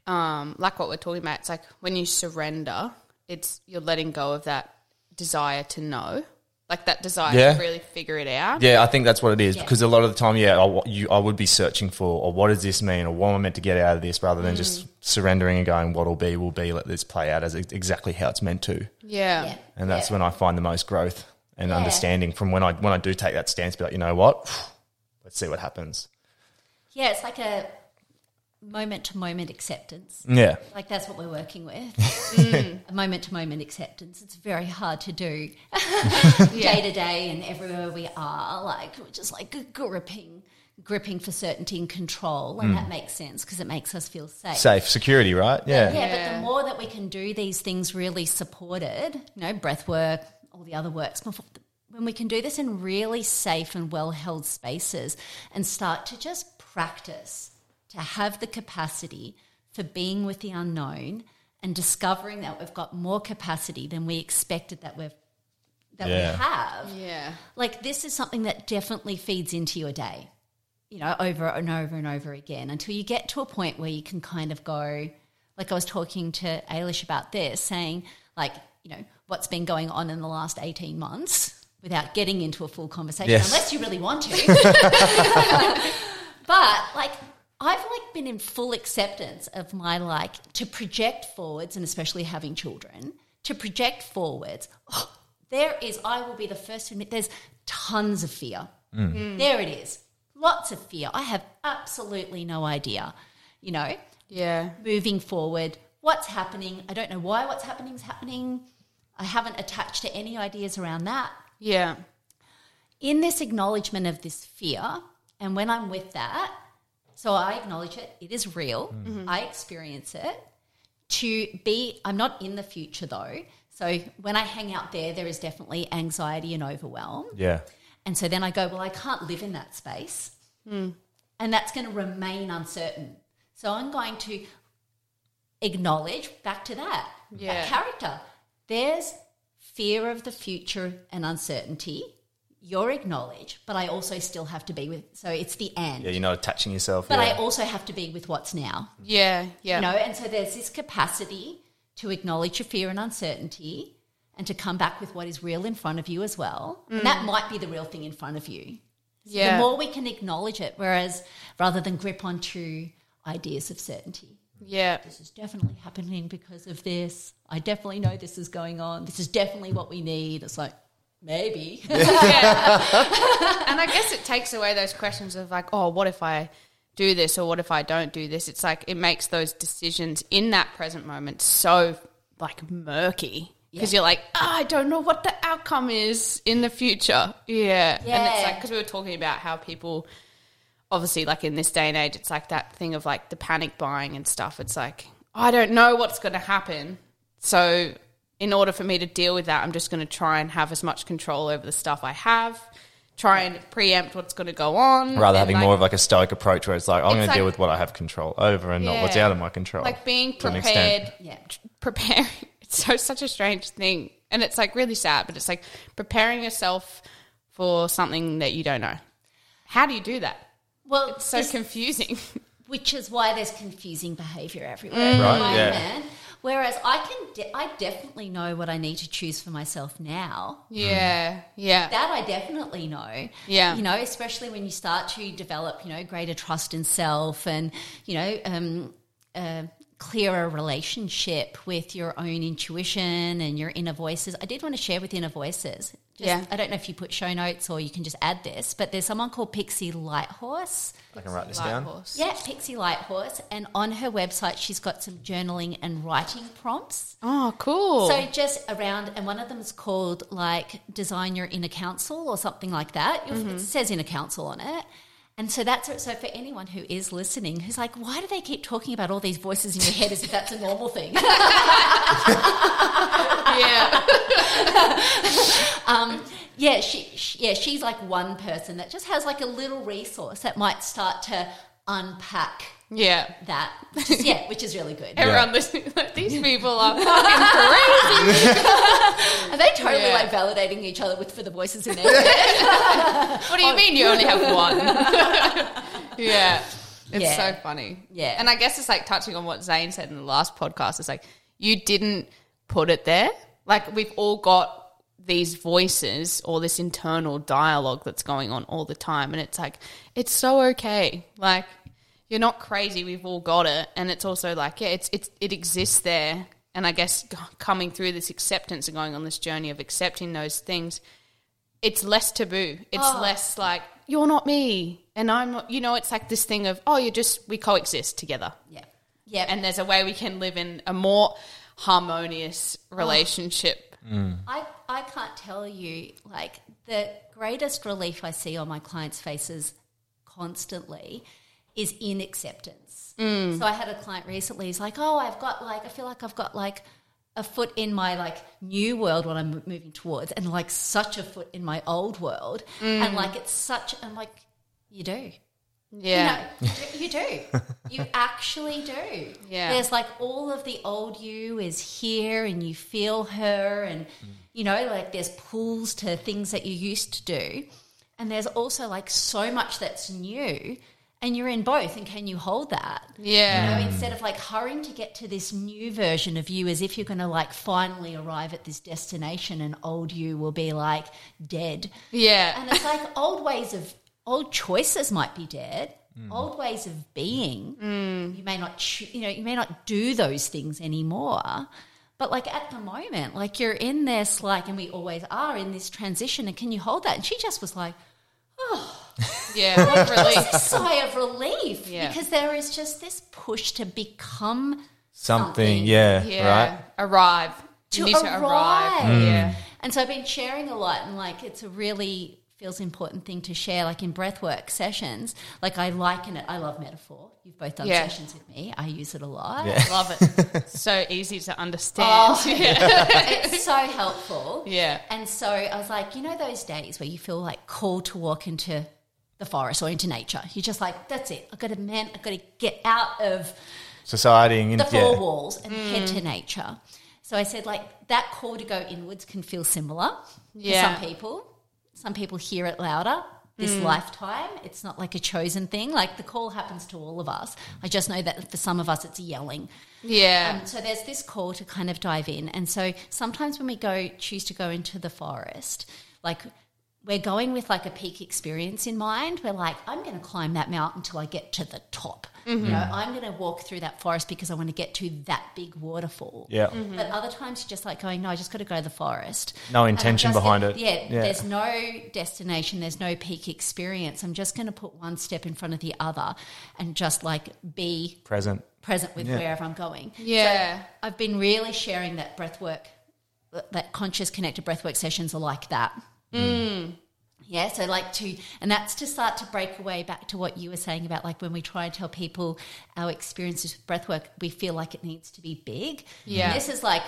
um, like what we're talking about, it's like when you surrender, it's you're letting go of that desire to know, like that desire yeah. to really figure it out? Yeah, I think that's what it is yeah. because a lot of the time, yeah, I, you, I would be searching for, or what does this mean, or what am I meant to get out of this, rather than mm. just surrendering and going, what'll be will be, let this play out as exactly how it's meant to. Yeah. yeah. And that's yeah. when I find the most growth and yeah. understanding from when I when I do take that stance, be like, you know what, let's see what happens. Yeah, it's like a moment-to-moment acceptance. Yeah. Like that's what we're working with, mm. a moment-to-moment acceptance. It's very hard to do day-to-day and everywhere we are, like we're just like gripping. gripping for certainty and control, and mm. that makes sense because it makes us feel safe. Safe, security, right? Yeah. yeah. Yeah, but the more that we can do these things really supported, you know, breath work, all the other works, when we can do this in really safe and well-held spaces and start to just practice to have the capacity for being with the unknown and discovering that we've got more capacity than we expected that we've that yeah. we have. Yeah. Like this is something that definitely feeds into your day. You know, over and over and over again until you get to a point where you can kind of go, like I was talking to Ailish about this, saying like, you know, what's been going on in the last eighteen months without getting into a full conversation, yes. unless you really want to. But like I've like been in full acceptance of my like to project forwards and especially having children, to project forwards, oh, there is, I will be the first to admit there's tons of fear. Mm. Mm. There it is. lots of fear. I have absolutely no idea, you know, yeah, moving forward, what's happening. I don't know why what's happening is happening. I haven't attached to any ideas around that. Yeah. In this acknowledgement of this fear, and when I'm with that, so I acknowledge it, it is real, mm-hmm. I experience it. To be, I'm not in the future though, so when I hang out there, there is definitely anxiety and overwhelm. Yeah. And so then I go, well, I can't live in that space, mm. and that's going to remain uncertain. So I'm going to acknowledge, back to that, yeah. that character. There's fear of the future and uncertainty. You're acknowledged, but I also still have to be with, so it's the and. Yeah, you're not attaching yourself. But yeah. I also have to be with what's now. Yeah, yeah. You know, and so there's this capacity to acknowledge your fear and uncertainty and to come back with what is real in front of you as well. Mm. And that might be the real thing in front of you. So yeah. The more we can acknowledge it, whereas rather than grip onto ideas of certainty. Yeah. This is definitely happening because of this. I definitely know this is going on. This is definitely what we need. It's like, maybe. Yeah. And I guess it takes away those questions of like, oh, what if I do this or what if I don't do this? It's like it makes those decisions in that present moment so like murky because yeah. you're like, oh, I don't know what the outcome is in the future. Yeah. yeah. And it's like because we were talking about how people obviously like in this day and age it's like that thing of like the panic buying and stuff. It's like, oh, I don't know what's going to happen. So – in order for me to deal with that, I'm just going to try and have as much control over the stuff I have, try and preempt what's going to go on. Rather having like, more of like a stoic approach where it's like, I'm going like, to deal with what I have control over and yeah, not what's out of my control. Like being prepared. Yeah. Preparing. It's so, such a strange thing. And it's like really sad, but it's like preparing yourself for something that you don't know. How do you do that? Well, it's so confusing. Which is why there's confusing behaviour everywhere. Mm. Right, yeah. Man. Whereas I can, de- I definitely know what I need to choose for myself now. Yeah, yeah. That I definitely know. Yeah. You know, especially when you start to develop, you know, greater trust in self and, you know, um, uh, clearer relationship with your own intuition and your inner voices. I did want to share with inner voices. Just, yeah. I don't know if you put show notes or you can just add this, but there's someone called Pixie Lighthorse. I can write this Lighthorse. down. Yeah, Pixie Lighthorse. And on her website, she's got some journaling and writing prompts. Oh, cool. So just around, and one of them is called like Design Your Inner Council or something like that. Mm-hmm. It says Inner Council on it. And so that's so for anyone who is listening who's like, why do they keep talking about all these voices in your head as if that's a normal thing? Yeah. um, yeah, she, she, yeah, she's like one person that just has like a little resource that might start to unpack yeah. that. Which is, yeah, which is really good. Everyone yeah. listening, like, these people are fucking crazy. Are they totally yeah. like validating each other with for the voices in their head? What do you oh, mean you only have one? yeah. It's yeah. so funny. Yeah. And I guess it's like touching on what Zane said in the last podcast. It's like you didn't put it there. Like we've all got these voices or this internal dialogue that's going on all the time, and it's like it's so okay. Like you're not crazy. We've all got it, and it's also like yeah, it's it's it exists there. And I guess coming through this acceptance and going on this journey of accepting those things, it's less taboo. It's oh. less like you're not me, and I'm not. You know, it's like this thing of oh, you're just we coexist together. Yeah, yeah. And there's a way we can live in a more harmonious relationship. Oh. Mm. I, I can't tell you, like, the greatest relief I see on my clients' faces constantly is in acceptance. Mm. So I had a client recently who's like, oh, I've got, like, I feel like I've got, like, a foot in my, like, new world what I'm moving towards and, like, such a foot in my old world. Mm. And, like, it's such, I'm like, you do. Yeah. You know, you do. You actually do. Yeah. There's like all of the old you is here and you feel her and, you know, like there's pulls to things that you used to do. And there's also like so much that's new and you're in both and can you hold that? Yeah. You know, instead of like hurrying to get to this new version of you as if you're going to like finally arrive at this destination and old you will be like dead. Yeah. And it's like old ways of – old choices might be dead, mm. old ways of being. Mm. You may not, cho- you know, you may not do those things anymore. But like at the moment, like you're in this, like, and we always are in this transition. And can you hold that? And she just was like, oh, Yeah, what a relief. It's a sigh of relief yeah. because there is just this push to become something. something. Yeah, yeah, right. Arrive. To you need arrive. to arrive. Mm. Yeah. And so I've been sharing a lot, and like it's a really feels important thing to share, like in breathwork sessions. Like I liken it. I love metaphor. You've both done yeah. sessions with me. I use it a lot. Yeah. I love it. So easy to understand. Oh, yeah. It's so helpful. Yeah. And so I was like, you know those days where you feel like called to walk into the forest or into nature. You're just like, that's it. I've got to, man, I've got to get out of society and the in, four yeah. walls and mm. head to nature. So I said like that call to go inwards can feel similar yeah. for some people. Some people hear it louder this mm. lifetime. It's not like a chosen thing. Like the call happens to all of us. I just know that for some of us it's yelling. Yeah. Um, so there's this call to kind of dive in. And so sometimes when we go choose to go into the forest, like we're going with like a peak experience in mind. We're like, I'm going to climb that mountain till I get to the top. Mm-hmm. You know, I'm going to walk through that forest because I want to get to that big waterfall. Yeah. Mm-hmm. But other times you're just like going, no, I just got to go to the forest. No intention behind it. Yeah, yeah. There's no destination. There's no peak experience. I'm just going to put one step in front of the other and just like be present, present with yeah. wherever I'm going. Yeah. So I've been really sharing that breathwork, that conscious connected breathwork sessions are like that. Mm. Yeah, so like to, and that's to start to break away back to what you were saying about like when we try and tell people our experiences with breathwork, we feel like it needs to be big. Yeah. And this is like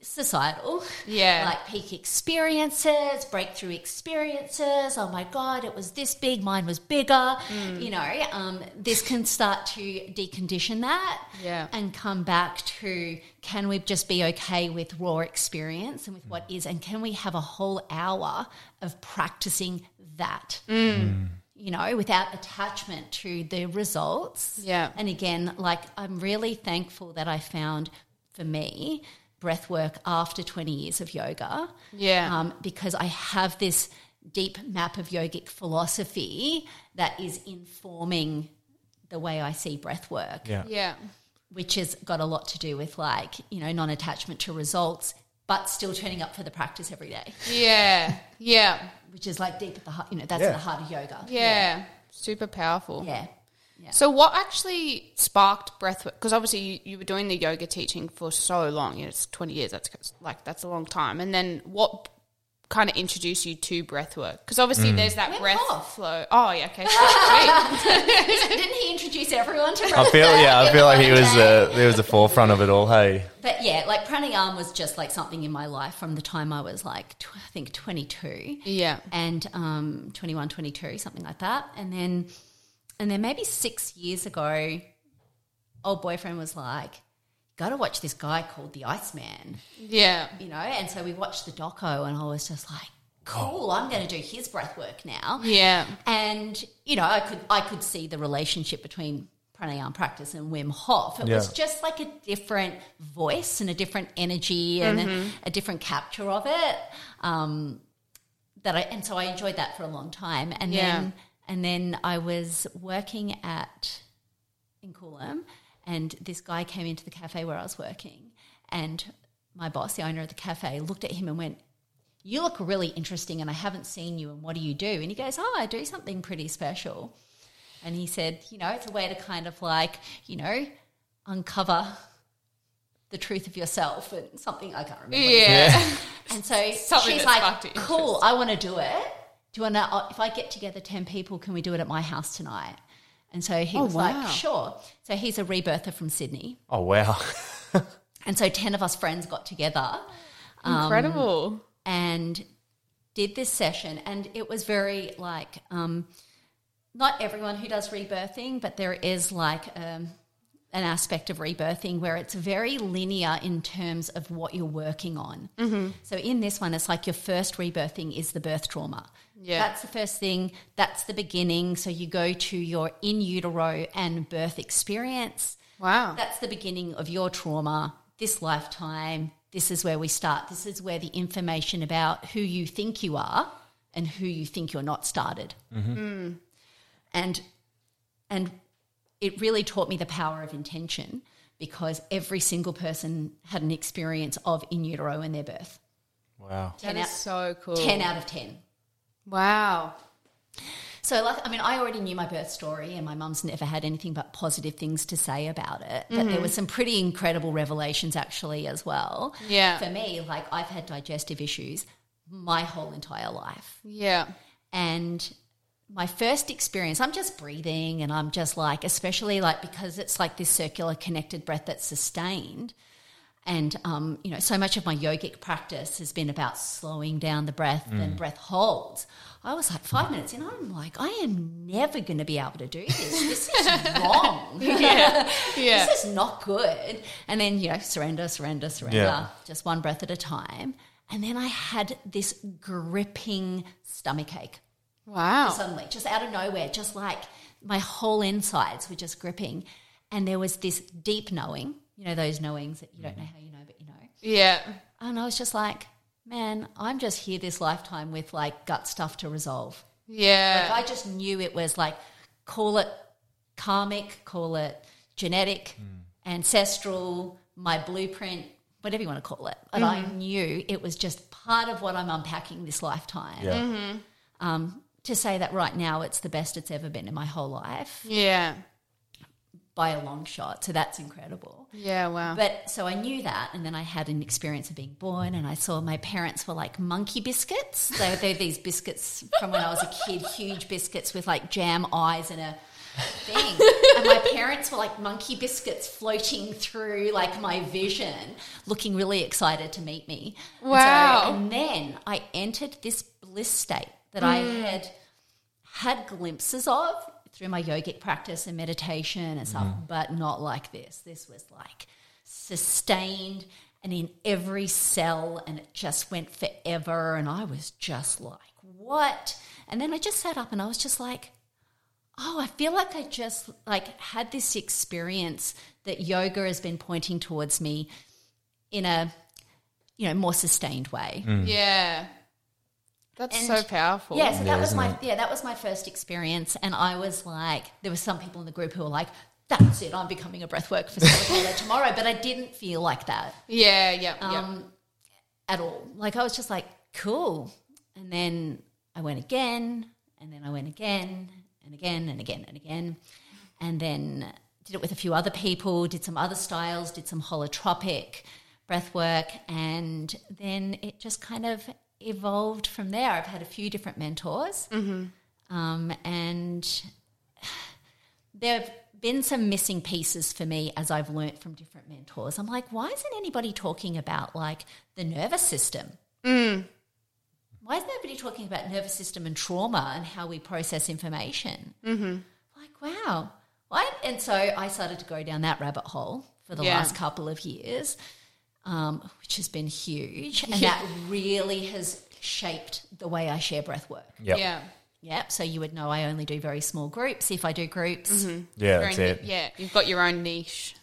societal. Yeah. Like peak experiences, breakthrough experiences. Oh my God, it was this big, mine was bigger. Mm. You know, um, this can start to decondition that yeah. and come back to can we just be okay with raw experience and with what is, and can we have a whole hour of practicing that, mm. you know, without attachment to the results. Yeah. And again, like I'm really thankful that I found for me breath work after twenty years of yoga, yeah, um, because I have this deep map of yogic philosophy that is informing the way I see breath work, yeah, yeah, which has got a lot to do with like, you know, non-attachment to results, but still turning up for the practice every day. Yeah, yeah, which is like deep at the heart, you know, that's yeah. the heart of yoga. Yeah. yeah, super powerful. Yeah. Yeah. So what actually sparked breathwork? Because obviously you, you were doing the yoga teaching for so long, you know, it's twenty years, that's like that's a long time. And then what kind of introduced you to breathwork? Because obviously mm. there's that Wim breath Hof. flow. Oh, yeah, okay. So didn't he introduce everyone to breathwork? I feel, yeah, I feel like he was the, he was the forefront of it all, hey. But yeah, like pranayama was just like something in my life from the time I was like, tw- I think twenty-two. Yeah. And um, twenty-one, twenty-two, something like that. And then... And then maybe six years ago, old boyfriend was like, got to watch this guy called the Iceman. Yeah. You know, and so we watched the doco and I was just like, cool, I'm going to do his breath work now. Yeah. And, you know, I could I could see the relationship between pranayama practice and Wim Hof. It yeah. was just like a different voice and a different energy and mm-hmm. a, a different capture of it. Um, that I And so I enjoyed that for a long time. And yeah. then... And then I was working at in Coolum, and this guy came into the cafe where I was working, and my boss, the owner of the cafe, looked at him and went, you look really interesting and I haven't seen you and what do you do? And he goes, oh, I do something pretty special. And he said, you know, it's a way to kind of like, you know, uncover the truth of yourself and something I can't remember. Yeah. And so something she's like, cool, I want to do it. Do you want to, if I get together ten people, can we do it at my house tonight? And so he oh, was wow. like, sure. So he's a rebirther from Sydney. Oh, wow. And so ten of us friends got together. Incredible. Um, and did this session. And it was very like, um, not everyone who does rebirthing, but there is like um, an aspect of rebirthing where it's very linear in terms of what you're working on. Mm-hmm. So in this one, it's like your first rebirthing is the birth trauma. Yeah. That's the first thing. That's the beginning. So you go to your in utero and birth experience. Wow. That's the beginning of your trauma, this lifetime. This is where we start. This is where the information about who you think you are and who you think you're not started. Mm-hmm. Mm. And and it really taught me the power of intention, because every single person had an experience of in utero in their birth. Wow. That is so cool. ten out of ten. Wow. So, like, I mean, I already knew my birth story and my mum's never had anything but positive things to say about it. But mm-hmm. there were some pretty incredible revelations actually as well. Yeah. For me, like, I've had digestive issues my whole entire life. Yeah. And my first experience, I'm just breathing and I'm just like, especially like because it's like this circular connected breath that's sustained. And, um, you know, so much of my yogic practice has been about slowing down the breath mm. and breath holds. I was like five minutes in, I'm like, I am never going to be able to do this. This is wrong. Yeah. Yeah. This is not good. And then, you know, surrender, surrender, surrender, yeah. just one breath at a time. And then I had this gripping stomach ache. Wow. Suddenly, just out of nowhere, just like my whole insides were just gripping. And there was this deep knowing. You know, those knowings that you don't know how you know, but you know. Yeah. And I was just like, man, I'm just here this lifetime with, like, gut stuff to resolve. Yeah. Like, I just knew it was, like, call it karmic, call it genetic, mm. ancestral, my blueprint, whatever you want to call it. And mm-hmm. I knew it was just part of what I'm unpacking this lifetime. Yeah. Mm-hmm. Um, to say that right now it's the best it's ever been in my whole life. Yeah. By a long shot, so that's incredible. Yeah, wow. But so I knew that, and then I had an experience of being born, and I saw my parents were like monkey biscuits. They they're these biscuits from when I was a kid, huge biscuits with like jam eyes and a thing. And my parents were like monkey biscuits floating through like my vision, looking really excited to meet me. Wow. And, so, and then I entered this bliss state that mm. I had had glimpses of through my yogic practice and meditation and stuff, mm. but not like this. This was like sustained and in every cell, and it just went forever, and I was just like, what? And then I just sat up and I was just like, oh, I feel like I just like had this experience that yoga has been pointing towards me in a, you know, more sustained way. Mm. Yeah. That's and so powerful. Yeah, so yeah, that was my it? yeah, that was my first experience, and I was like, there were some people in the group who were like, "That's it, I'm becoming a breathwork facilitator tomorrow," but I didn't feel like that. Yeah, yeah, um, yeah. At all. Like I was just like, cool. And then I went again, and then I went again, and again, and again, and again, and then did it with a few other people. Did some other styles. Did some holotropic breathwork, and then it just kind of evolved from there. I've had a few different mentors, mm-hmm. um, and there have been some missing pieces for me as I've learnt from different mentors. I'm like, why isn't anybody talking about like the nervous system? Mm. Why is nobody talking about nervous system and trauma and how we process information? Mm-hmm. Like, wow. Why? And so I started to go down that rabbit hole for the yeah. last couple of years. Um, which has been huge, and yeah. that really has shaped the way I share breath work. Yep. Yeah. Yep. So you would know I only do very small groups if I do groups. Mm-hmm. Yeah, that's it. Yeah, you've got your own niche.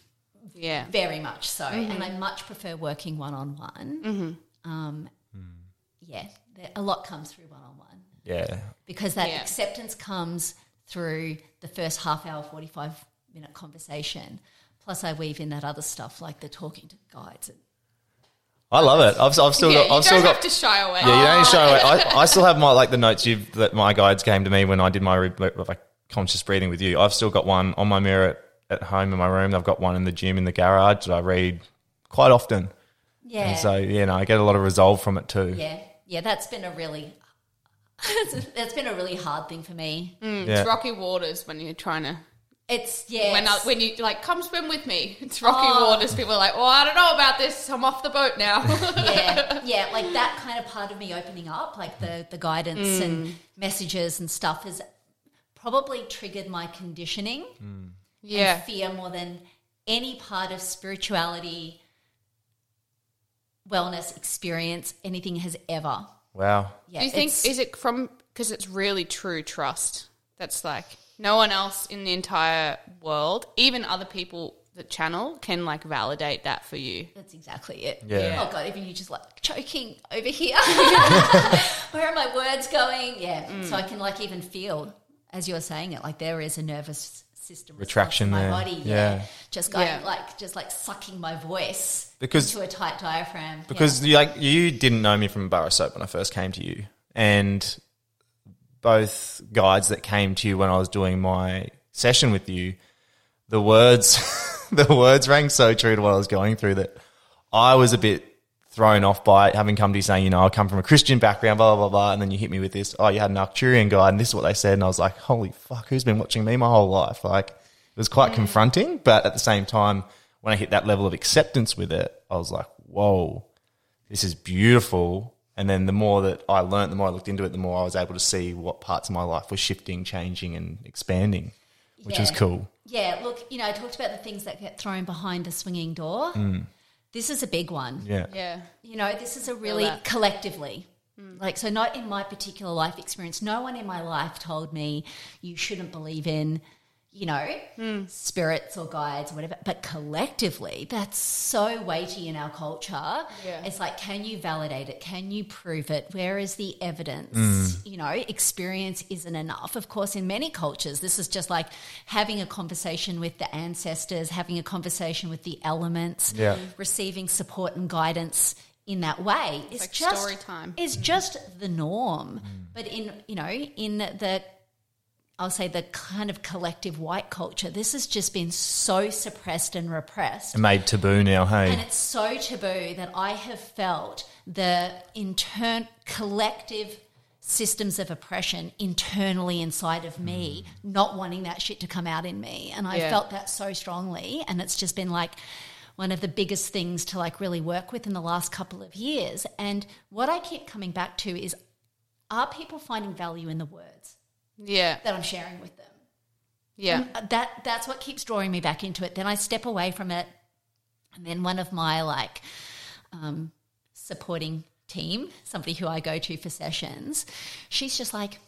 Yeah. Very much so, mm-hmm. and I much prefer working one-on-one. Mm-hmm. Um, mm. Yeah, a lot comes through one-on-one. Yeah. Because that yeah. acceptance comes through the first half hour, forty-five minute conversation, plus I weave in that other stuff like the talking to guides and I love it. I've, I've still yeah, got. I've still got. You don't have to shy away. Yeah, you don't have to shy away. I, I still have my like the notes you've, that my guides came to me when I did my like conscious breathing with you. I've still got one on my mirror at, at home in my room. I've got one in the gym in the garage that I read quite often. Yeah. And so you know, I get a lot of resolve from it too. Yeah, yeah. That's been a really. That's been a really hard thing for me. Mm, yeah. It's rocky waters when you're trying to. It's yeah. When I, when you like come swim with me, it's rocky oh. waters. People are like, oh, I don't know about this. I'm off the boat now. yeah, yeah. Like that kind of part of me opening up, like the the guidance mm. and messages and stuff, has probably triggered my conditioning, mm. yeah, and fear more than any part of spirituality, wellness experience, anything has ever. Wow. Yeah, do you think is it from because it's really true trust that's like. No one else in the entire world, even other people that channel, can, like, validate that for you. That's exactly it. Yeah. yeah. Oh, God, even you just, like, choking over here. Where are my words going? Yeah. Mm. So I can, like, even feel, as you're saying it, like there is a nervous system. Retraction in my there. body. Yeah. yeah. Just going, yeah. like, just, like, sucking my voice because, into a tight diaphragm. Because, yeah. you, like, you didn't know me from a bar of soap when I first came to you. And... both guides that came to you when I was doing my session with you, the words the words rang so true to what I was going through that I was a bit thrown off by it, having come to you saying, you know, I come from a Christian background, blah, blah, blah, and then you hit me with this, oh, you had an Arcturian guide and this is what they said, and I was like, holy fuck, who's been watching me my whole life? Like, it was quite mm. confronting, but at the same time, when I hit that level of acceptance with it, I was like, whoa, this is beautiful. And then the more that I learned, the more I looked into it, the more I was able to see what parts of my life were shifting, changing and expanding, which yeah. was cool. Yeah, look, you know, I talked about the things that get thrown behind a swinging door. Mm. This is a big one. Yeah. yeah. You know, this is a really collectively. Mm. Like, so not in my particular life experience. No one in my life told me you shouldn't believe in, you know, mm. spirits or guides or whatever. But collectively, that's so weighty in our culture. Yeah. It's like, can you validate it? Can you prove it? Where is the evidence? Mm. You know, experience isn't enough. Of course, in many cultures, this is just like having a conversation with the ancestors, having a conversation with the elements, yeah. receiving support and guidance in that way. It's, it's like just story time. It's mm. just the norm. Mm. But in, you know, in the I'll say the kind of collective white culture, this has just been so suppressed and repressed. And made taboo now, hey? And it's so taboo that I have felt the intern collective systems of oppression internally inside of me, mm. not wanting that shit to come out in me. And I yeah. felt that so strongly, and it's just been like one of the biggest things to like really work with in the last couple of years. And what I keep coming back to is, are people finding value in the words? Yeah, that I'm sharing with them. Yeah, and that that's what keeps drawing me back into it. Then I step away from it, and then one of my like um, supporting team, somebody who I go to for sessions, she's just like,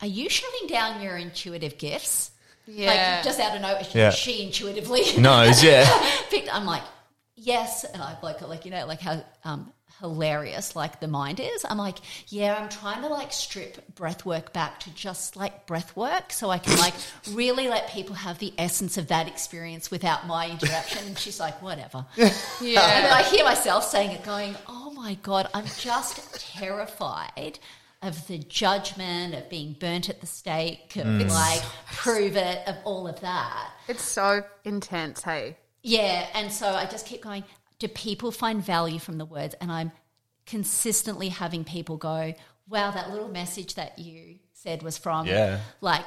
"Are you shutting down your intuitive gifts?" Yeah, like just out of nowhere, yeah. she intuitively knows. Yeah, picked. I'm like, yes, and I've like like you know like how. Um, hilarious like the mind is. I'm like, yeah, I'm trying to like strip breath work back to just like breath work so I can like really let people have the essence of that experience without my interruption. And she's like, whatever. Yeah. And I hear myself saying it going, oh my God, I'm just terrified of the judgment, of being burnt at the stake, of mm. like prove it, of all of that. It's so intense, hey? Yeah. And so I just keep going, do people find value from the words? And I'm consistently having people go, wow, that little message that you said was from yeah. like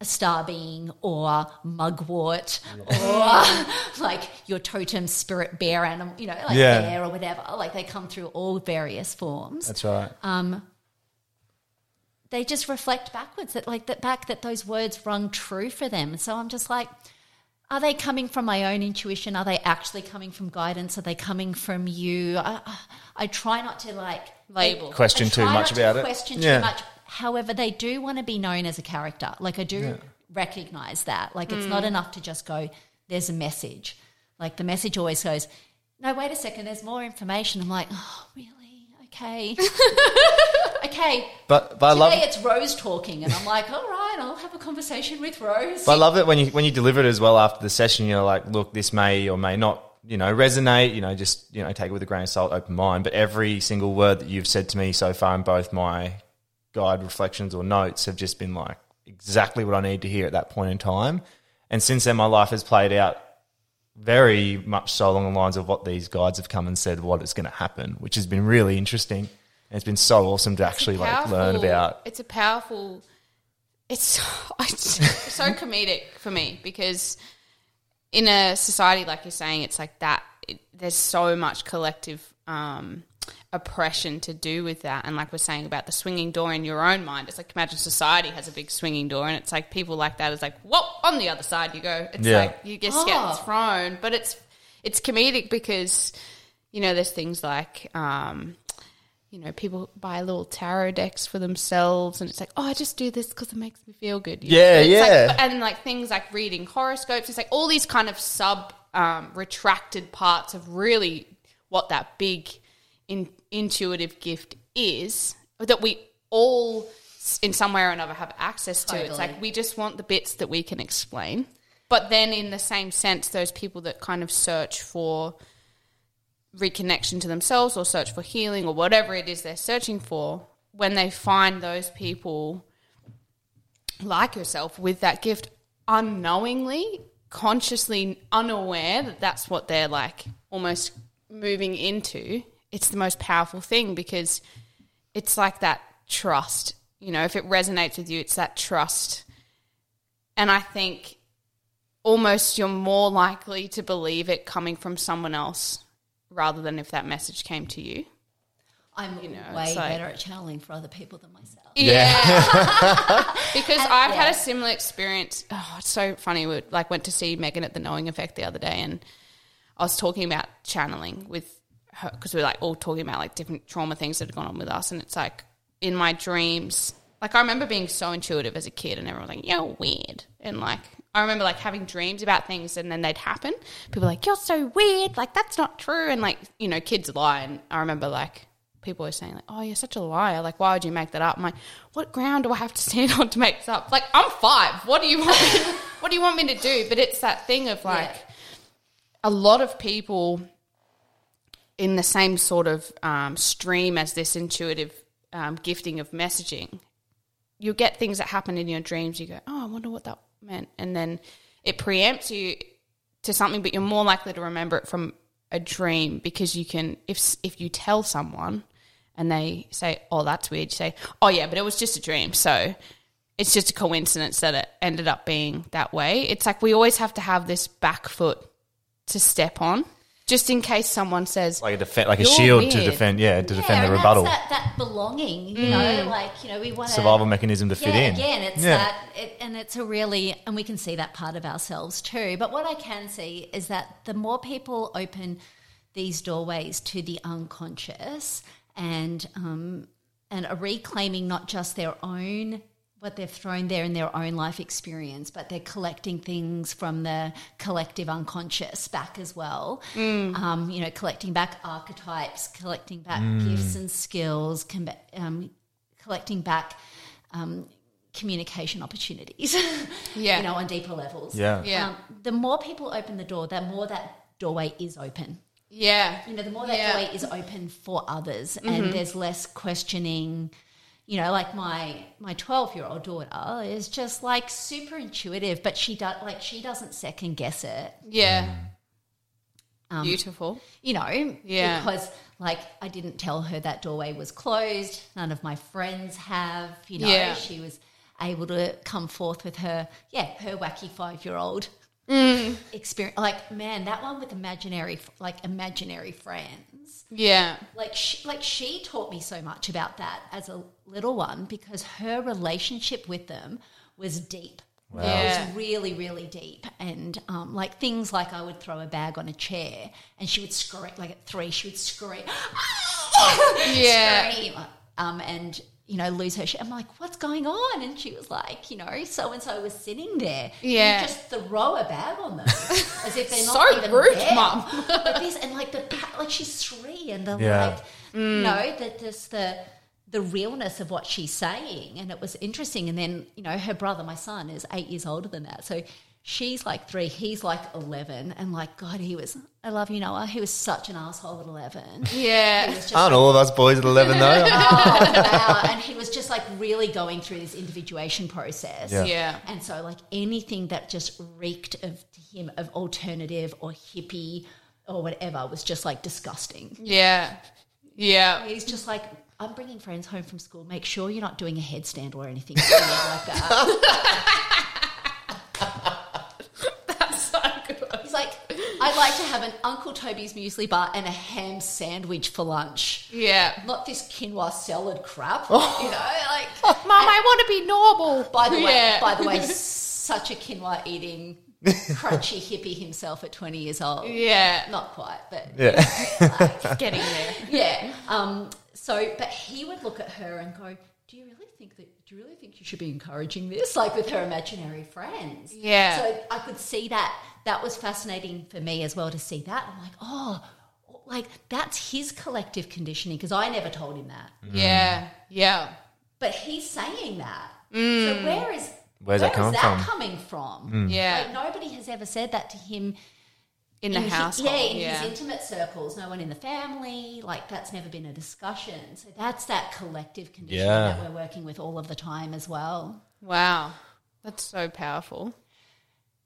a star being or mugwort yeah. or like your totem spirit bear animal, you know, like yeah. bear or whatever. Like they come through all various forms. That's right. Um, they just reflect backwards that like that back that those words rung true for them. And so I'm just like, are they coming from my own intuition? Are they actually coming from guidance? Are they coming from you? I, I, I try not to like label, question too much about it. Question too much. However, they do want to be known as a character. Like I do yeah. recognize that. Like it's mm. not enough to just go, there's a message. Like the message always goes, no, wait a second, there's more information. I'm like, oh, really? Okay. Okay. But, but I love today it's Rose talking, and I'm like, all right, I'll have a conversation with Rose. But I love it when you when you deliver it as well after the session. You're like, look, this may or may not, you know, resonate. You know, just you know, take it with a grain of salt, open mind. But every single word that you've said to me so far in both my guide reflections or notes have just been like exactly what I need to hear at that point in time. And since then, my life has played out very much so along the lines of what these guides have come and said, what is going to happen, which has been really interesting. It's been so awesome to actually powerful, like learn about. It's a powerful. It's so, it's so comedic for me because in a society like you're saying, it's like that. It, there's so much collective um, oppression to do with that, and like we're saying about the swinging door in your own mind, it's like imagine society has a big swinging door, and it's like people like that is like, whoop, on the other side you go. It's yeah. like you just oh. get thrown, but it's it's comedic because you know there's things like. Um, You know, people buy little tarot decks for themselves and it's like, oh, I just do this because it makes me feel good. You yeah, know? yeah. Like, and like things like reading horoscopes, it's like all these kind of sub um, retracted parts of really what that big in, intuitive gift is that we all in some way or another have access to. Totally. It's like we just want the bits that we can explain. But then in the same sense, those people that kind of search for reconnection to themselves or search for healing or whatever it is they're searching for, when they find those people like yourself with that gift unknowingly, consciously unaware that that's what they're like almost moving into, it's the most powerful thing, because it's like that trust. You know, if it resonates with you, it's that trust. And I think almost you're more likely to believe it coming from someone else rather than if that message came to you. I'm you know, way like, better at channeling for other people than myself. Yeah. yeah. because and, I've yeah. had a similar experience. Oh, it's so funny. We like went to see Megan at the Knowing Effect the other day, and I was talking about channeling with her, because we were like all talking about like different trauma things that had gone on with us, and it's like in my dreams. Like I remember being so intuitive as a kid, and everyone was like, you're weird. And like I remember like having dreams about things, and then they'd happen. People were like, you're so weird. Like that's not true. And like, you know, kids lie. And I remember like, people are saying, like, oh, you're such a liar. Like, why would you make that up? I'm like, what ground do I have to stand on to make this up? Like, I'm five. What do you want me to, what do you want me to do? But it's that thing of, like, yeah. a lot of people in the same sort of um, stream as this intuitive um, gifting of messaging, you'll get things that happen in your dreams. You go, oh, I wonder what that meant. And then it preempts you to something, but you're more likely to remember it from a dream, because you can, if if you tell someone – and they say, oh, that's weird. You say, oh, yeah, but it was just a dream. So it's just a coincidence that it ended up being that way. It's like we always have to have this back foot to step on, just in case someone says, like a defend, like a shield weird. to defend, yeah, to yeah, defend the rebuttal. That's that, that belonging, you mm. know, like you know, we want survival mechanism to yeah, fit in. Again, it's yeah. that, it, and it's a really, and we can see that part of ourselves too. But what I can see is that the more people open these doorways to the unconscious. And um, and are reclaiming not just their own, what they've thrown there in their own life experience, but they're collecting things from the collective unconscious back as well. Mm. Um, you know, collecting back archetypes, collecting back mm. gifts and skills, com- um, collecting back um, communication opportunities, yeah. you know, on deeper levels. Yeah. yeah. Um, the more people open the door, the more that doorway is open. Yeah. You know, the more that yeah. doorway is open for others, mm-hmm. and there's less questioning, you know, like my my twelve-year-old daughter is just like super intuitive, but she does like she doesn't second guess it. Yeah. Um, Beautiful. You know, yeah. because like I didn't tell her that doorway was closed, none of my friends have, you know, yeah. she was able to come forth with her, yeah, her wacky five-year-old. Mm. Experience, like, man, that one with imaginary, like imaginary friends. Yeah, like she, like she taught me so much about that as a little one, because her relationship with them was deep. Wow. Yeah. It was really, really deep, and um, like things like I would throw a bag on a chair, and she would scream. Like at three, she would scream. yeah, scream, um, and. you know, lose her shit. I'm like, what's going on? And she was like, you know, so-and-so was sitting there. Yeah. You just throw a bag on them as if they're not so even rude, there. Mum. Like this, and like the, like she's three, and the yeah. like, mm. you know, the, just the, the realness of what she's saying. And it was interesting. And then, you know, her brother, my son, is eight years older than that. So she's like three, he's like eleven, and like, God, he was, I love you, Noah, he was such an asshole at eleven. Yeah. Aren't like, all of us boys at eleven though? Oh, wow. And he was just like really going through this individuation process. Yeah. yeah. And so like anything that just reeked of him of alternative or hippie or whatever was just like disgusting. Yeah. Yeah. He's just like, I'm bringing friends home from school, make sure you're not doing a headstand or anything like that. I'd like to have an Uncle Toby's muesli bar and a ham sandwich for lunch. Yeah. Not this quinoa salad crap, oh. you know, like. Oh, Mum, I want to be normal. By the yeah. way, by the way, such a quinoa eating crunchy hippie himself at twenty years old. Yeah. Not quite, but. Yeah. Like, getting there. Yeah. Um. So, but he would look at her and go, do you really think that, do you really think you should be encouraging this? Like with her imaginary friends. Yeah. So I could see that. That was fascinating for me as well to see that. I'm like, oh, like that's his collective conditioning, because I never told him that. Mm. Yeah, yeah. But he's saying that. Mm. So where is Where's where that, coming is that from? coming from? Mm. Yeah. Like nobody has ever said that to him. In the in household. His, yeah, in yeah. his intimate circles, no one in the family, like that's never been a discussion. So that's that collective conditioning yeah. that we're working with all of the time as well. Wow. That's so powerful.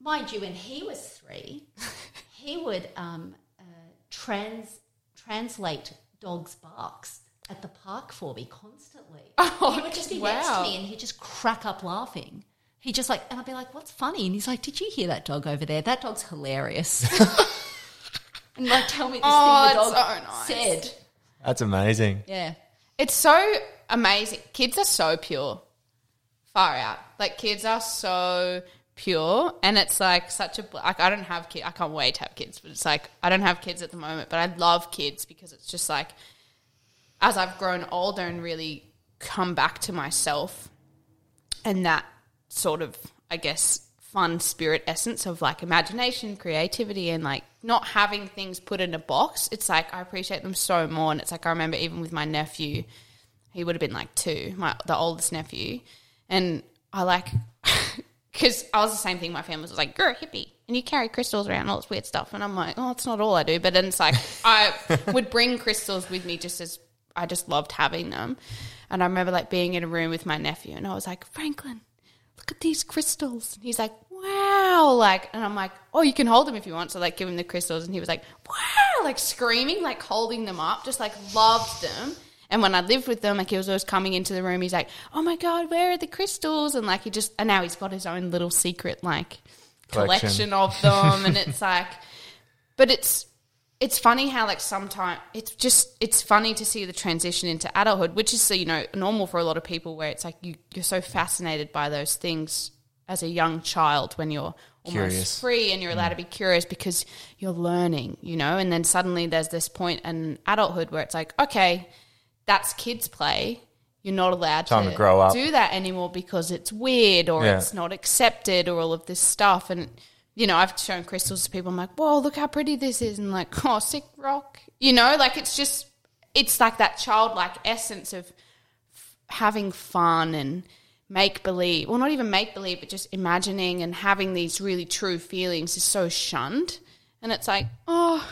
Mind you, when he was three, he would um, uh, trans translate dogs' barks at the park for me constantly. Oh, he would just be wow. next to me and he'd just crack up laughing. He just like, and I'd be like, what's funny? And he's like, did you hear that dog over there? That dog's hilarious. And like, tell me this oh, thing the dog so nice. said. That's amazing. Yeah. It's so amazing. Kids are so pure. Far out. Like, kids are so pure, and it's like such a, like, I don't have kids. I can't wait to have kids, but it's like, I don't have kids at the moment, but I love kids because it's just like, as I've grown older and really come back to myself and that sort of, I guess, fun spirit essence of like imagination, creativity, and like not having things put in a box, it's like I appreciate them so more. And it's like I remember even with my nephew, he would have been like two, my the oldest nephew, and I like because I was the same thing. My family was like, you're a hippie and you carry crystals around and all this weird stuff, and I'm like, oh, it's not all I do. But then it's like I would bring crystals with me just as I just loved having them. And I remember like being in a room with my nephew and I was like, Franklin, look at these crystals. And he's like, wow. Like, and I'm like, oh, you can hold them if you want. So like give him the crystals. And he was like, wow, like screaming, like holding them up, just like loved them. And when I lived with them, like he was always coming into the room. He's like, oh my God, where are the crystals? And like he just, and now he's got his own little secret like collection, collection of them. And it's like, but it's, It's funny how like sometimes it's just it's funny to see the transition into adulthood, which is, so you know, normal for a lot of people where it's like you, you're so fascinated by those things as a young child when you're almost curious. free and you're allowed yeah. to be curious because you're learning, you know, and then suddenly there's this point in adulthood where it's like, okay, that's kids' play. You're not allowed Time to, to grow up. do that anymore because it's weird or yeah. it's not accepted or all of this stuff. And you know, I've shown crystals to people. I'm like, whoa, look how pretty this is. And like, oh, sick rock. You know, like it's just, it's like that childlike essence of f- having fun and make-believe. Well, not even make-believe, but just imagining and having these really true feelings is so shunned. And it's like, oh,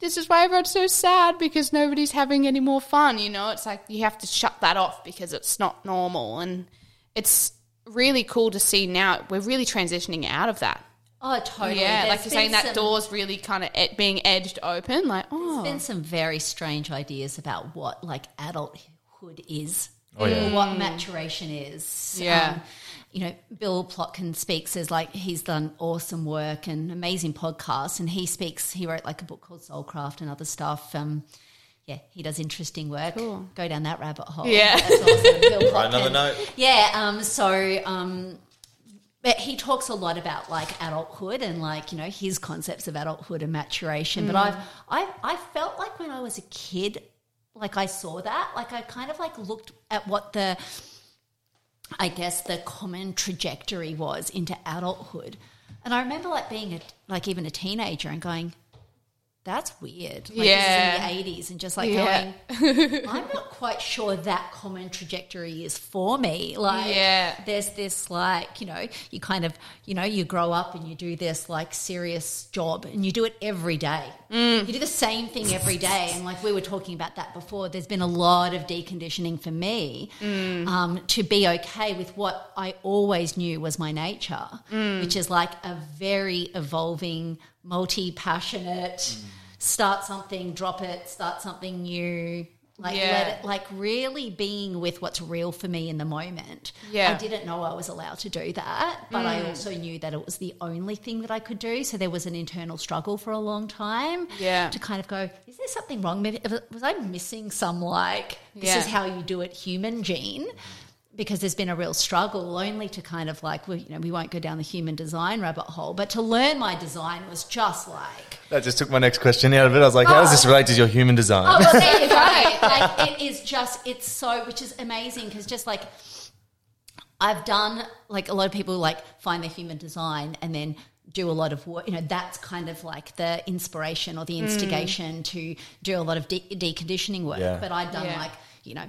this is why everyone's so sad because nobody's having any more fun. You know, it's like you have to shut that off because it's not normal. And it's really cool to see now we're really transitioning out of that. Oh, totally. Yeah, there's like you're saying, that some, door's really kind of ed- being edged open. Like, oh. There's been some very strange ideas about what, like, adulthood is, oh, yeah. or what maturation is. Yeah. Um, you know, Bill Plotkin speaks as, like, he's done awesome work and amazing podcasts, and he speaks, he wrote, like, a book called Soulcraft and other stuff. Um, yeah, he does interesting work. Cool. Go down that rabbit hole. Yeah. That's awesome. Bill Plotkin. Write another note. Yeah, um, so... Um, But he talks a lot about like adulthood and like, you know, his concepts of adulthood and maturation. Mm. But I've I I felt like when I was a kid, like I saw that, like I kind of like looked at what the, I guess the common trajectory was into adulthood, and I remember like being a like even a teenager and going, that's weird. Like yeah. This is in the eighties and just like yeah. going, I'm not quite sure that common trajectory is for me. Like yeah. there's this like, you know, you kind of, you know, you grow up and you do this like serious job and you do it every day. Mm. You do the same thing every day. And like we were talking about that before, there's been a lot of deconditioning for me mm. um, to be okay with what I always knew was my nature, mm. which is like a very evolving, multi-passionate, mm. start something, drop it, start something new, like yeah. let it, like really being with what's real for me in the moment. Yeah. I didn't know I was allowed to do that, but mm. I also knew that it was the only thing that I could do. So there was an internal struggle for a long time yeah. to kind of go, is there something wrong? Maybe was I missing some like this yeah. is how you do it human gene? Because there's been a real struggle only to kind of like, well, you know, we won't go down the human design rabbit hole, but to learn my design was just like... That just took my next question out of it. I was like, oh, how does this relate to your human design? Oh, well, there you go. Like, it is just, it's so, which is amazing because just like I've done, like a lot of people like find their human design and then do a lot of work, you know, that's kind of like the inspiration or the instigation mm. to do a lot of de- deconditioning work. Yeah. But I'd done yeah. like, you know,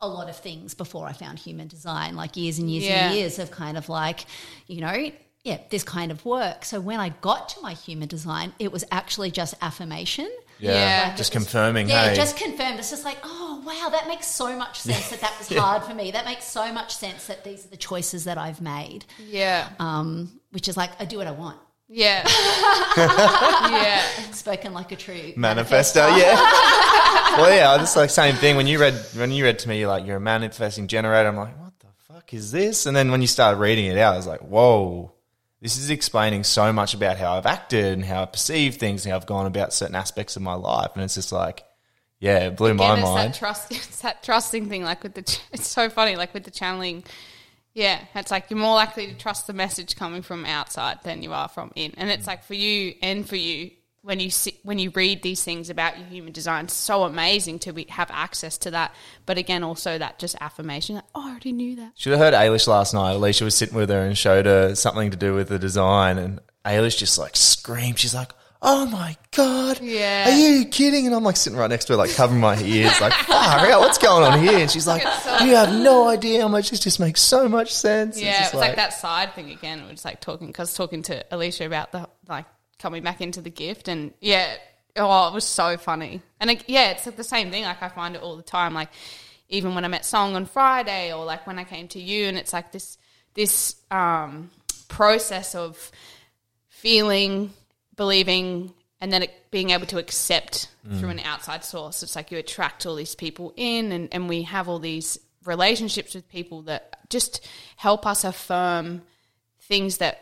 a lot of things before I found human design, like years and years yeah. and years of kind of like, you know, yeah, this kind of work. So when I got to my human design, it was actually just affirmation. Yeah, yeah. Just confirming. Yeah, hey. just confirmed. It's just like, oh, wow, that makes so much sense that that was yeah. hard for me. That makes so much sense that these are the choices that I've made. Yeah. Um, which is like, I do what I want. Yeah. yeah. Spoken like a true manifesto. manifesto. Yeah. Well, yeah, it's like same thing. When you read, when you read to me, you're like, you're a manifesting generator. I'm like, what the fuck is this? And then when you started reading it out, I was like, whoa. This is explaining so much about how I've acted and how I perceive things and how I've gone about certain aspects of my life. And it's just like, yeah, it blew Again, my it's mind. That trust, it's that trusting thing, like with the, it's so funny, like with the channeling, yeah, it's like you're more likely to trust the message coming from outside than you are from in. And it's like for you and for you, when you see, when you read these things about your human design, it's so amazing to be, have access to that. But again, also that just affirmation, like, oh, I already knew that. Should have heard Ailish last night. Alicia was sitting with her and showed her something to do with the design, and Ailish just like screamed. She's like, oh my God, yeah, are you kidding? And I'm like sitting right next to her, like covering my ears, like, far out, what's going on here? And she's like, so you have no idea how much this just makes so much sense. Yeah, it's it was like, like that side thing again. It was like talking, because talking to Alicia about the, like, coming back into the gift, and yeah, oh, it was so funny. And it, yeah, it's like the same thing. Like I find it all the time. Like even when I met Song on Friday, or like when I came to you, and it's like this this um, process of feeling, believing, and then it, being able to accept mm. through an outside source. It's like you attract all these people in, and, and we have all these relationships with people that just help us affirm things that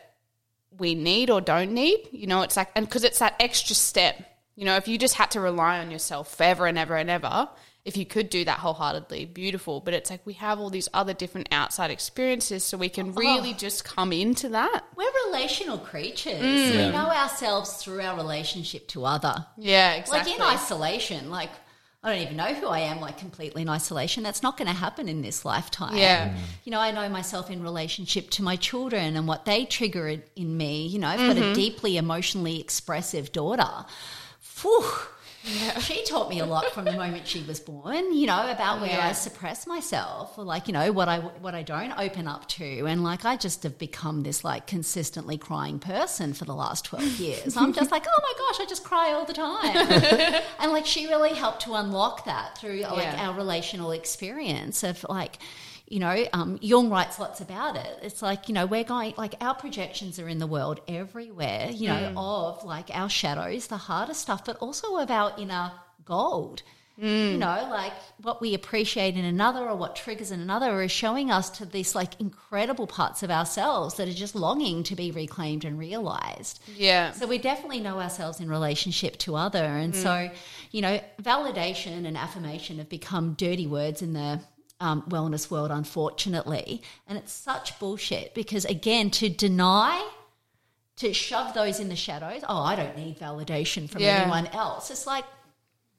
we need or don't need, you know. It's like, and because it's that extra step, you know, if you just had to rely on yourself forever and ever and ever, if you could do that wholeheartedly, beautiful. But it's like we have all these other different outside experiences, so we can really oh. just come into that. We're relational creatures. Mm. Yeah. We know ourselves through our relationship to other. Yeah, exactly. Like in isolation, like I don't even know who I am, like completely in isolation. That's not going to happen in this lifetime. Yeah. You know, I know myself in relationship to my children and what they trigger in me. You know, I've mm-hmm. got a deeply emotionally expressive daughter. Whew. Yeah. She taught me a lot from the moment she was born, you know, about where yeah. I suppress myself, or like, you know, what I what I don't open up to. And like I just have become this like consistently crying person for the last twelve years. I'm just like, oh my gosh, I just cry all the time. And like she really helped to unlock that through like yeah. our relational experience of like, you know, um, Jung writes lots about it. It's like, you know, we're going, like our projections are in the world everywhere, you know, mm. of like our shadows, the harder stuff, but also of our inner gold, mm. you know, like what we appreciate in another or what triggers in another is showing us to these like incredible parts of ourselves that are just longing to be reclaimed and realised. Yeah. So we definitely know ourselves in relationship to other. And mm. so, you know, validation and affirmation have become dirty words in the Um, wellness world, unfortunately, and it's such bullshit because, again, to deny, to shove those in the shadows, oh, I don't need validation from yeah. anyone else. It's like,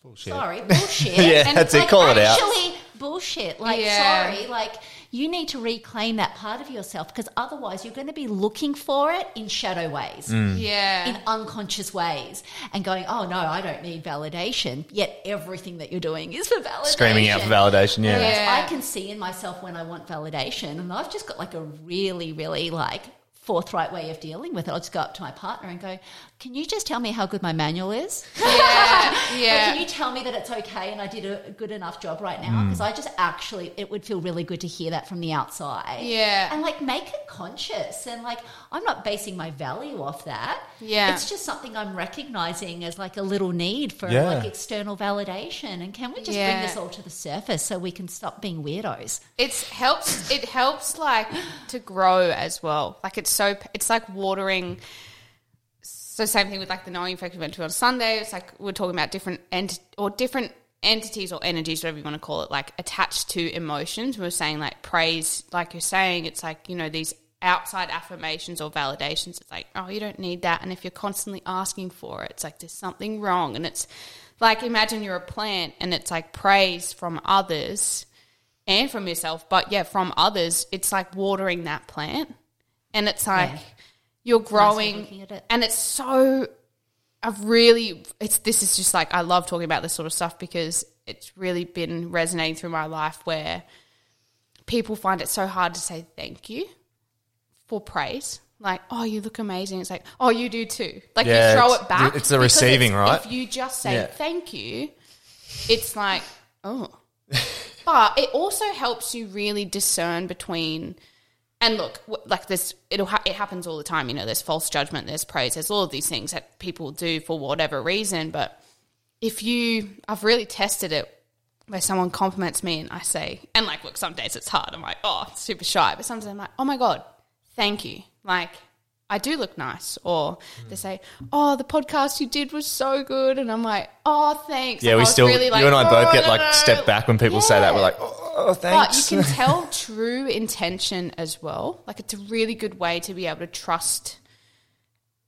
bullshit. Sorry, bullshit. Yeah, and that's it, like, call it out. Actually, bullshit. Like, yeah. sorry, like you need to reclaim that part of yourself because otherwise you're going to be looking for it in shadow ways, mm. yeah, in unconscious ways, and going, oh no, I don't need validation. Yet everything that you're doing is for validation. Screaming out for validation, yeah. yeah. I can see in myself when I want validation, and I've just got like a really, really like forthright way of dealing with it. I'll just go up to my partner and go, can you just tell me how good my manual is? Yeah, yeah. Can you tell me that it's okay and I did a good enough job right now? Because mm. I just actually, it would feel really good to hear that from the outside. Yeah. And like make it conscious and like I'm not basing my value off that. Yeah. It's just something I'm recognizing as like a little need for yeah. like external validation. And can we just yeah. bring this all to the surface so we can stop being weirdos? It helps, it helps like to grow as well. Like it's so, it's like watering. So same thing with like the Knowing Effect event on Sunday. It's like we're talking about different ent- or different entities or energies, whatever you want to call it, like attached to emotions. We're saying like praise, like you're saying, it's like, you know, these outside affirmations or validations. It's like, oh, you don't need that. And if you're constantly asking for it, it's like there's something wrong. And it's like imagine you're a plant and it's like praise from others and from yourself. But yeah, from others, it's like watering that plant. And it's like yeah. you're growing it. And it's so I've really it's this is just like I love talking about this sort of stuff because it's really been resonating through my life where people find it so hard to say thank you for praise. like, oh, you look amazing. It's like, oh, you do too. Like yeah, you throw it back. It's the receiving, it's, right? If you just say yeah. thank you, it's like, oh. But it also helps you really discern between – and look, like this, it'll ha- it happens all the time. You know, there's false judgment, there's praise, there's all of these things that people do for whatever reason. But if you, I've really tested it where someone compliments me and I say, and like, look, some days it's hard. I'm like, oh, it's super shy. But sometimes I'm like, oh my God, thank you. Like, I do look nice. Or they say, oh, the podcast you did was so good. And I'm like, oh, thanks. Yeah, and we still, really like, you and I both oh, get no, like no. step back when people yeah. say that. We're like, oh, thanks. But you can tell true intention as well. Like it's a really good way to be able to trust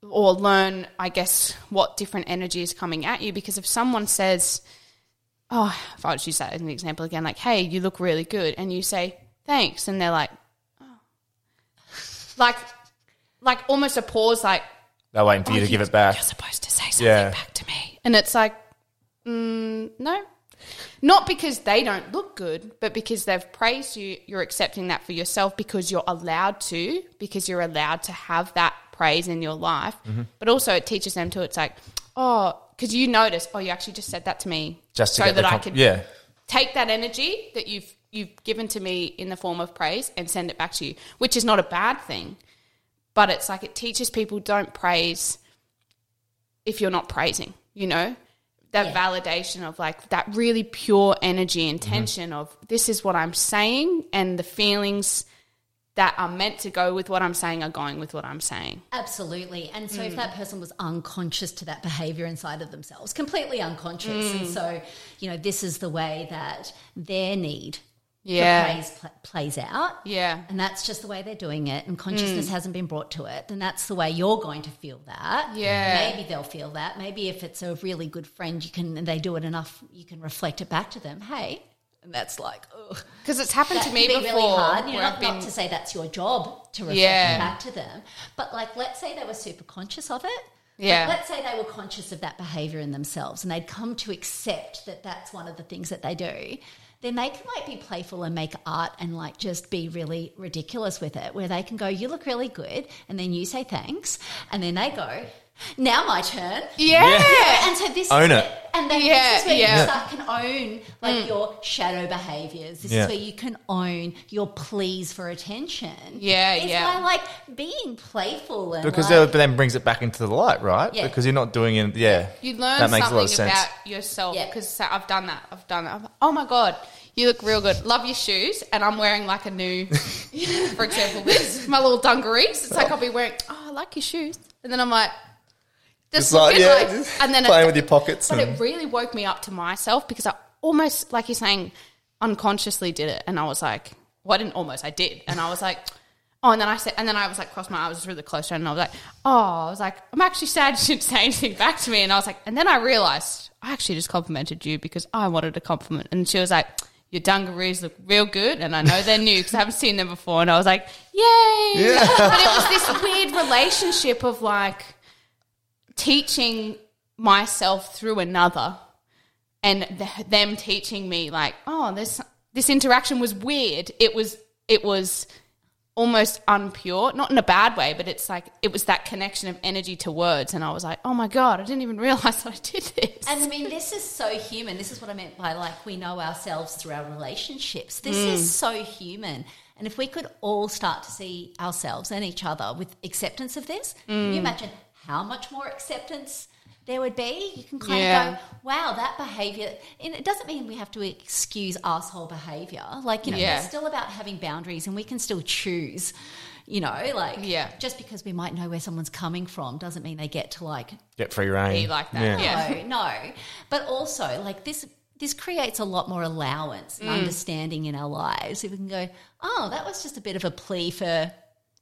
or learn, I guess, what different energy is coming at you. Because if someone says, oh, if I just use that as an example again, like, hey, you look really good. And you say, thanks. And they're like, oh. Like, Like almost a pause, like they're waiting for oh, you to give it back. You're supposed to say something yeah. back to me, and it's like, mm, no, not because they don't look good, but because they've praised you. You're accepting that for yourself because you're allowed to, because you're allowed to have that praise in your life. Mm-hmm. But also, it teaches them to. It's like, oh, because you notice, oh, you actually just said that to me, just to so that comp- I could yeah. take that energy that you've you've given to me in the form of praise and send it back to you, which is not a bad thing. But it's like it teaches people don't praise if you're not praising, you know, that yeah. validation of like that really pure energy intention mm-hmm. of this is what I'm saying and the feelings that are meant to go with what I'm saying are going with what I'm saying. Absolutely. And so mm. if that person was unconscious to that behaviour inside of themselves, completely unconscious. Mm. And so, you know, this is the way that their need yeah. plays, pl- plays out. Yeah. And that's just the way they're doing it and consciousness mm. hasn't been brought to it. And that's the way you're going to feel that. Yeah. Maybe they'll feel that. Maybe if it's a really good friend, you can, and they do it enough, you can reflect it back to them. Hey. And that's like, oh. Because it's happened that to me be before. Really hard. You know, not, been... not to say that's your job to reflect yeah. it back to them. But like, let's say they were super conscious of it. Yeah. Like, let's say they were conscious of that behaviour in themselves and they'd come to accept that that's one of the things that they do. Then they can like be playful and make art and like just be really ridiculous with it where they can go, you look really good, and then you say thanks, and then they go, now my turn. Yeah. yeah. And so this own is it. And then yeah. this is where yeah. you start can own like mm. your shadow behaviours. This yeah. is where you can own your pleas for attention. Yeah, it's yeah. by like being playful and because like, that then brings it back into the light, right? Yeah. Because you're not doing it. Yeah. You learn that makes something a lot of sense. About yourself because yeah. I've done that. I've done that. I've, oh my God, you look real good. Love your shoes, and I'm wearing like a new, for example, this my little dungarees. It's like I'll be wearing. Oh, I like your shoes, and then I'm like. Just like, yeah, like, just and then playing it, with your pockets. But it really woke me up to myself because I almost, like you're saying, unconsciously did it. And I was like, well, I didn't almost, I did. And I was like, oh, and then I said, and then I was like, crossed my eyes really close and I was like, oh, I was like, I'm actually sad you shouldn't say anything back to me. And I was like, and then I realised I actually just complimented you because I wanted a compliment. And she was like, your dungarees look real good and I know they're new because I haven't seen them before. And I was like, yay. Yeah. But it was this weird relationship of like, teaching myself through another and th- them teaching me like, oh, this this interaction was weird. It was it was almost unpure, not in a bad way, but it's like it was that connection of energy to words and I was like, oh, my God, I didn't even realise that I did this. And, I mean, this is so human. This is what I meant by like we know ourselves through our relationships. This mm. is so human. And if we could all start to see ourselves and each other with acceptance of this, mm. can you imagine – how much more acceptance there would be? You can kind yeah. of go, wow, that behaviour. And it doesn't mean we have to excuse asshole behaviour. Like, you know, yeah. it's still about having boundaries and we can still choose, you know, like yeah. just because we might know where someone's coming from doesn't mean they get to like get free reign. Be like that. Yeah. No, yeah. no. But also like this this creates a lot more allowance and mm. understanding in our lives. If we can go, oh, that was just a bit of a plea for,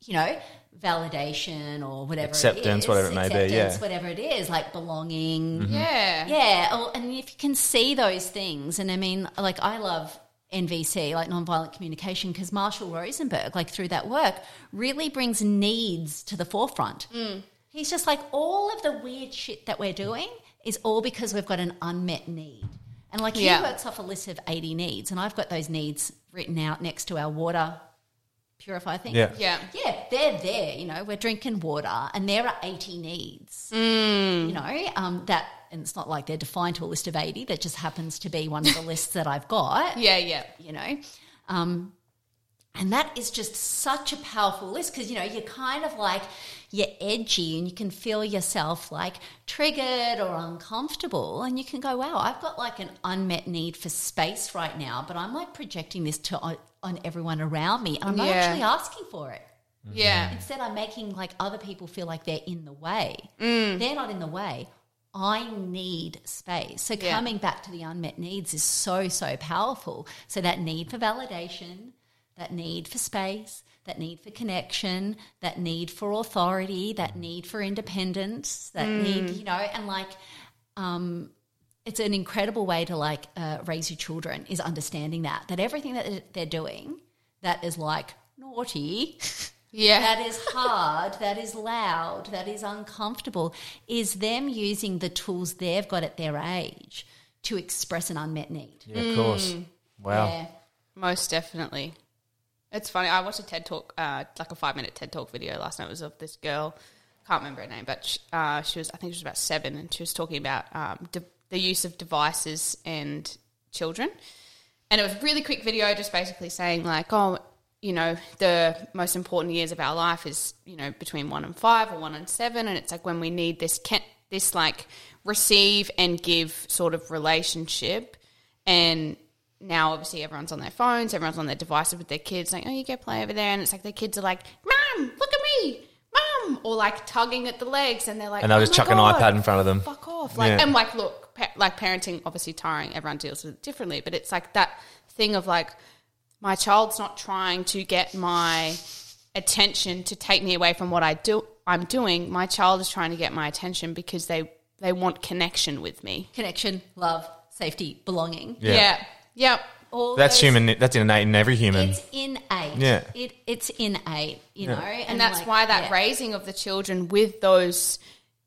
you know, validation or whatever acceptance, it is. whatever it may acceptance, be, yeah, whatever it is, like belonging, mm-hmm. yeah, yeah. Oh, and if you can see those things, and I mean, like I love N V C, like nonviolent communication, because Marshall Rosenberg, like through that work, really brings needs to the forefront. Mm. He's just like all of the weird shit that we're doing is all because we've got an unmet need, and like he yeah. works off a list of eighty needs, and I've got those needs written out next to our water. purify things. Yeah. yeah, yeah, they're there. You know, we're drinking water, and there are eighty needs. Mm. You know, um, that, and it's not like they're defined to a list of eighty. That just happens to be one of the lists that I've got. Yeah, yeah. You know, um, and that is just such a powerful list because you know you're kind of like you're edgy, and you can feel yourself like triggered or uncomfortable, and you can go, "Wow, I've got like an unmet need for space right now," but I'm like projecting this to. on everyone around me, and I'm not yeah. actually asking for it. Mm-hmm. Yeah. Instead, I'm making like other people feel like they're in the way. Mm. They're not in the way. I need space. So yeah. coming back to the unmet needs is so, so powerful. So that need for validation, that need for space, that need for connection, that need for authority, that need for independence, that mm. need, you know, and like um it's an incredible way to like uh, raise your children is understanding that, that everything that they're doing that is like naughty, yeah, that is hard, that is loud, that is uncomfortable is them using the tools they've got at their age to express an unmet need. Yeah, of course. Mm. Wow. Yeah. Most definitely. It's funny. I watched a TED Talk, uh, like a five-minute TED Talk video last night. It was of this girl, can't remember her name, but she, uh, she was I think she was about seven and she was talking about um, de- the use of devices and children. And it was a really quick video just basically saying like, oh, you know, the most important years of our life is, you know, between one and five or one and seven. And it's like when we need this, this like receive and give sort of relationship. And now obviously everyone's on their phones, everyone's on their devices with their kids like, oh, you go play over there. And it's like their kids are like, Mom, look at me. Mum, or like tugging at the legs, and they're like, and they'll oh just chuck God, an iPad in front of them. Fuck off! Like, yeah. and like, look, pa- like parenting, obviously tiring. Everyone deals with it differently, but it's like that thing of like, my child's not trying to get my attention to take me away from what I do. I'm doing. My child is trying to get my attention because they they want connection with me, connection, love, safety, belonging. Yeah, yeah. yeah. All that's those, human. That's innate in every human. It's innate. Yeah. It, it's innate, you yeah. know. And, and that's like, why that yeah. raising of the children with those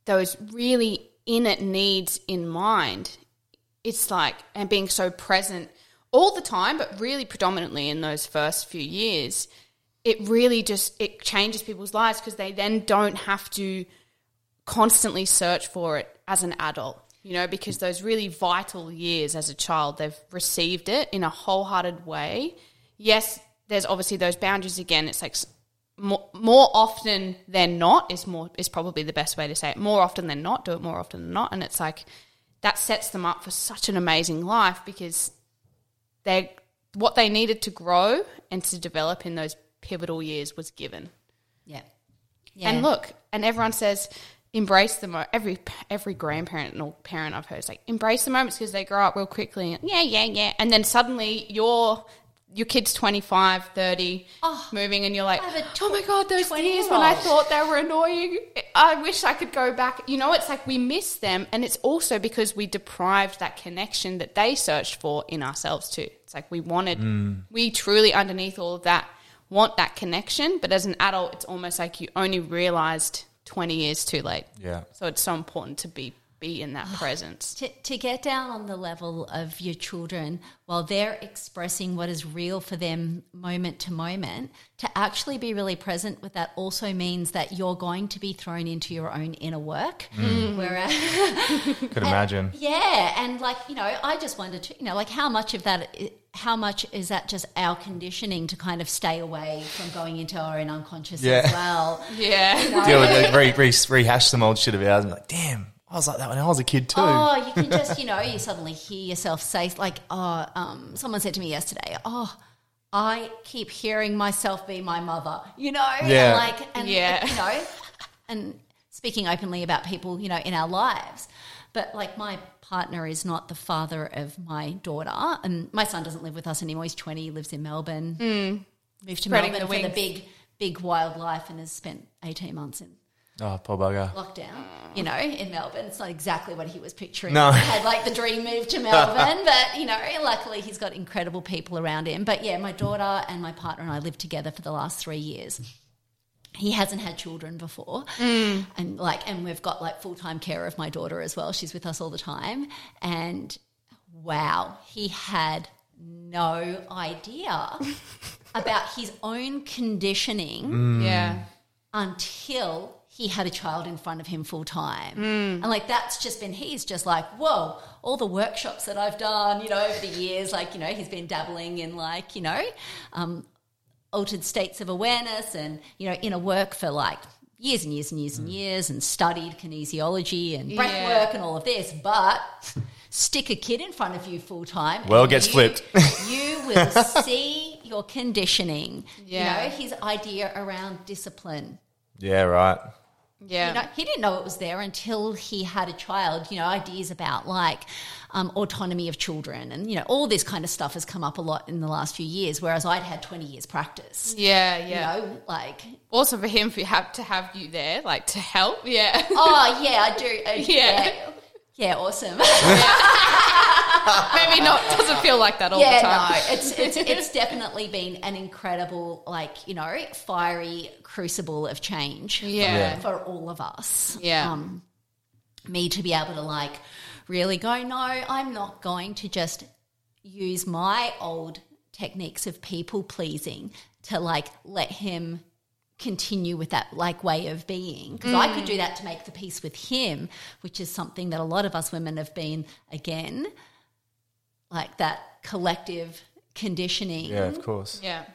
those really innate needs in mind, it's like, and being so present all the time, but really predominantly in those first few years, it really just, it changes people's lives because they then don't have to constantly search for it as an adult. You know, because those really vital years as a child, they've received it in a wholehearted way. Yes, there's obviously those boundaries again. It's like more, more often than not is more is probably the best way to say it. More often than not, do it more often than not. And it's like that sets them up for such an amazing life because they what they needed to grow and to develop in those pivotal years was given. Yeah. yeah. And look, and everyone says – embrace the moment. Every every grandparent and all parent I've heard is like, embrace the moments because they grow up real quickly. And yeah, yeah, yeah. And then suddenly your your kid's twenty-five, thirty, oh, moving, and you're like, tw- oh my God, those years when I thought they were annoying. I wish I could go back. You know, it's like we miss them, and it's also because we deprived that connection that they searched for in ourselves too. It's like we wanted, mm. we truly underneath all of that want that connection, but as an adult, it's almost like you only realised twenty years too late. Yeah. So it's so important to be be in that oh, presence. To, to get down on the level of your children while they're expressing what is real for them moment to moment, to actually be really present with that also means that you're going to be thrown into your own inner work. Mm. Whereas, Could imagine. And, yeah. And like, you know, I just wondered, to, you know, like how much of that – how much is that just our conditioning to kind of stay away from going into our own unconscious yeah. as well? Yeah. You know? Deal with it, re, re, rehash some old shit of ours and be like, damn, I was like that when I was a kid too. Oh, you can just, you know, you suddenly hear yourself say like, oh, um, someone said to me yesterday, oh, I keep hearing myself be my mother, you know? Yeah. And like, and, yeah. you know, and speaking openly about people, you know, in our lives. But like my partner is not the father of my daughter, and my son doesn't live with us anymore. He's twenty, he lives in Melbourne, mm. moved to Melbourne the for the big, big wild life, and has spent eighteen months in oh, poor bugger. lockdown. You know, in Melbourne, it's not exactly what he was picturing. No, he had like the dream move to Melbourne, but you know, luckily he's got incredible people around him. But yeah, my daughter and my partner and I lived together for the last three years. He hasn't had children before, mm. and like, and we've got like full time care of my daughter as well. She's with us all the time, and wow, he had no idea about his own conditioning mm. yeah. until he had a child in front of him full time. Mm. And, like, that's just been – he's just like, whoa, all the workshops that I've done, you know, over the years, like, you know, he's been dabbling in, like, you know, um, altered states of awareness and, you know, inner work for, like, years and years and years mm. and years, and studied kinesiology and breath yeah. work and all of this, but stick a kid in front of you full time. Well, it gets you, flipped. You will see your conditioning, yeah. you know, his idea around discipline. Yeah, right. Yeah. You know, he didn't know it was there until he had a child, you know, ideas about, like, um, autonomy of children and, you know, all this kind of stuff has come up a lot in the last few years, whereas I'd had twenty years practice. Yeah, yeah. You know, like. Also for him for have to have you there, like, to help, yeah. Oh, yeah, I do. Uh, yeah. yeah. Yeah, awesome. Maybe not, doesn't feel like that all yeah, the time. Yeah, no, it's, it's, it's definitely been an incredible, like, you know, fiery crucible of change yeah. for, for all of us. Yeah. Um, me to be able to, like, really go, no, I'm not going to just use my old techniques of people pleasing to, like, let him continue with that, like, way of being, because mm. I could do that to make the peace with him, which is something that a lot of us women have been, again, like, that collective conditioning. Yeah, of course. Yeah.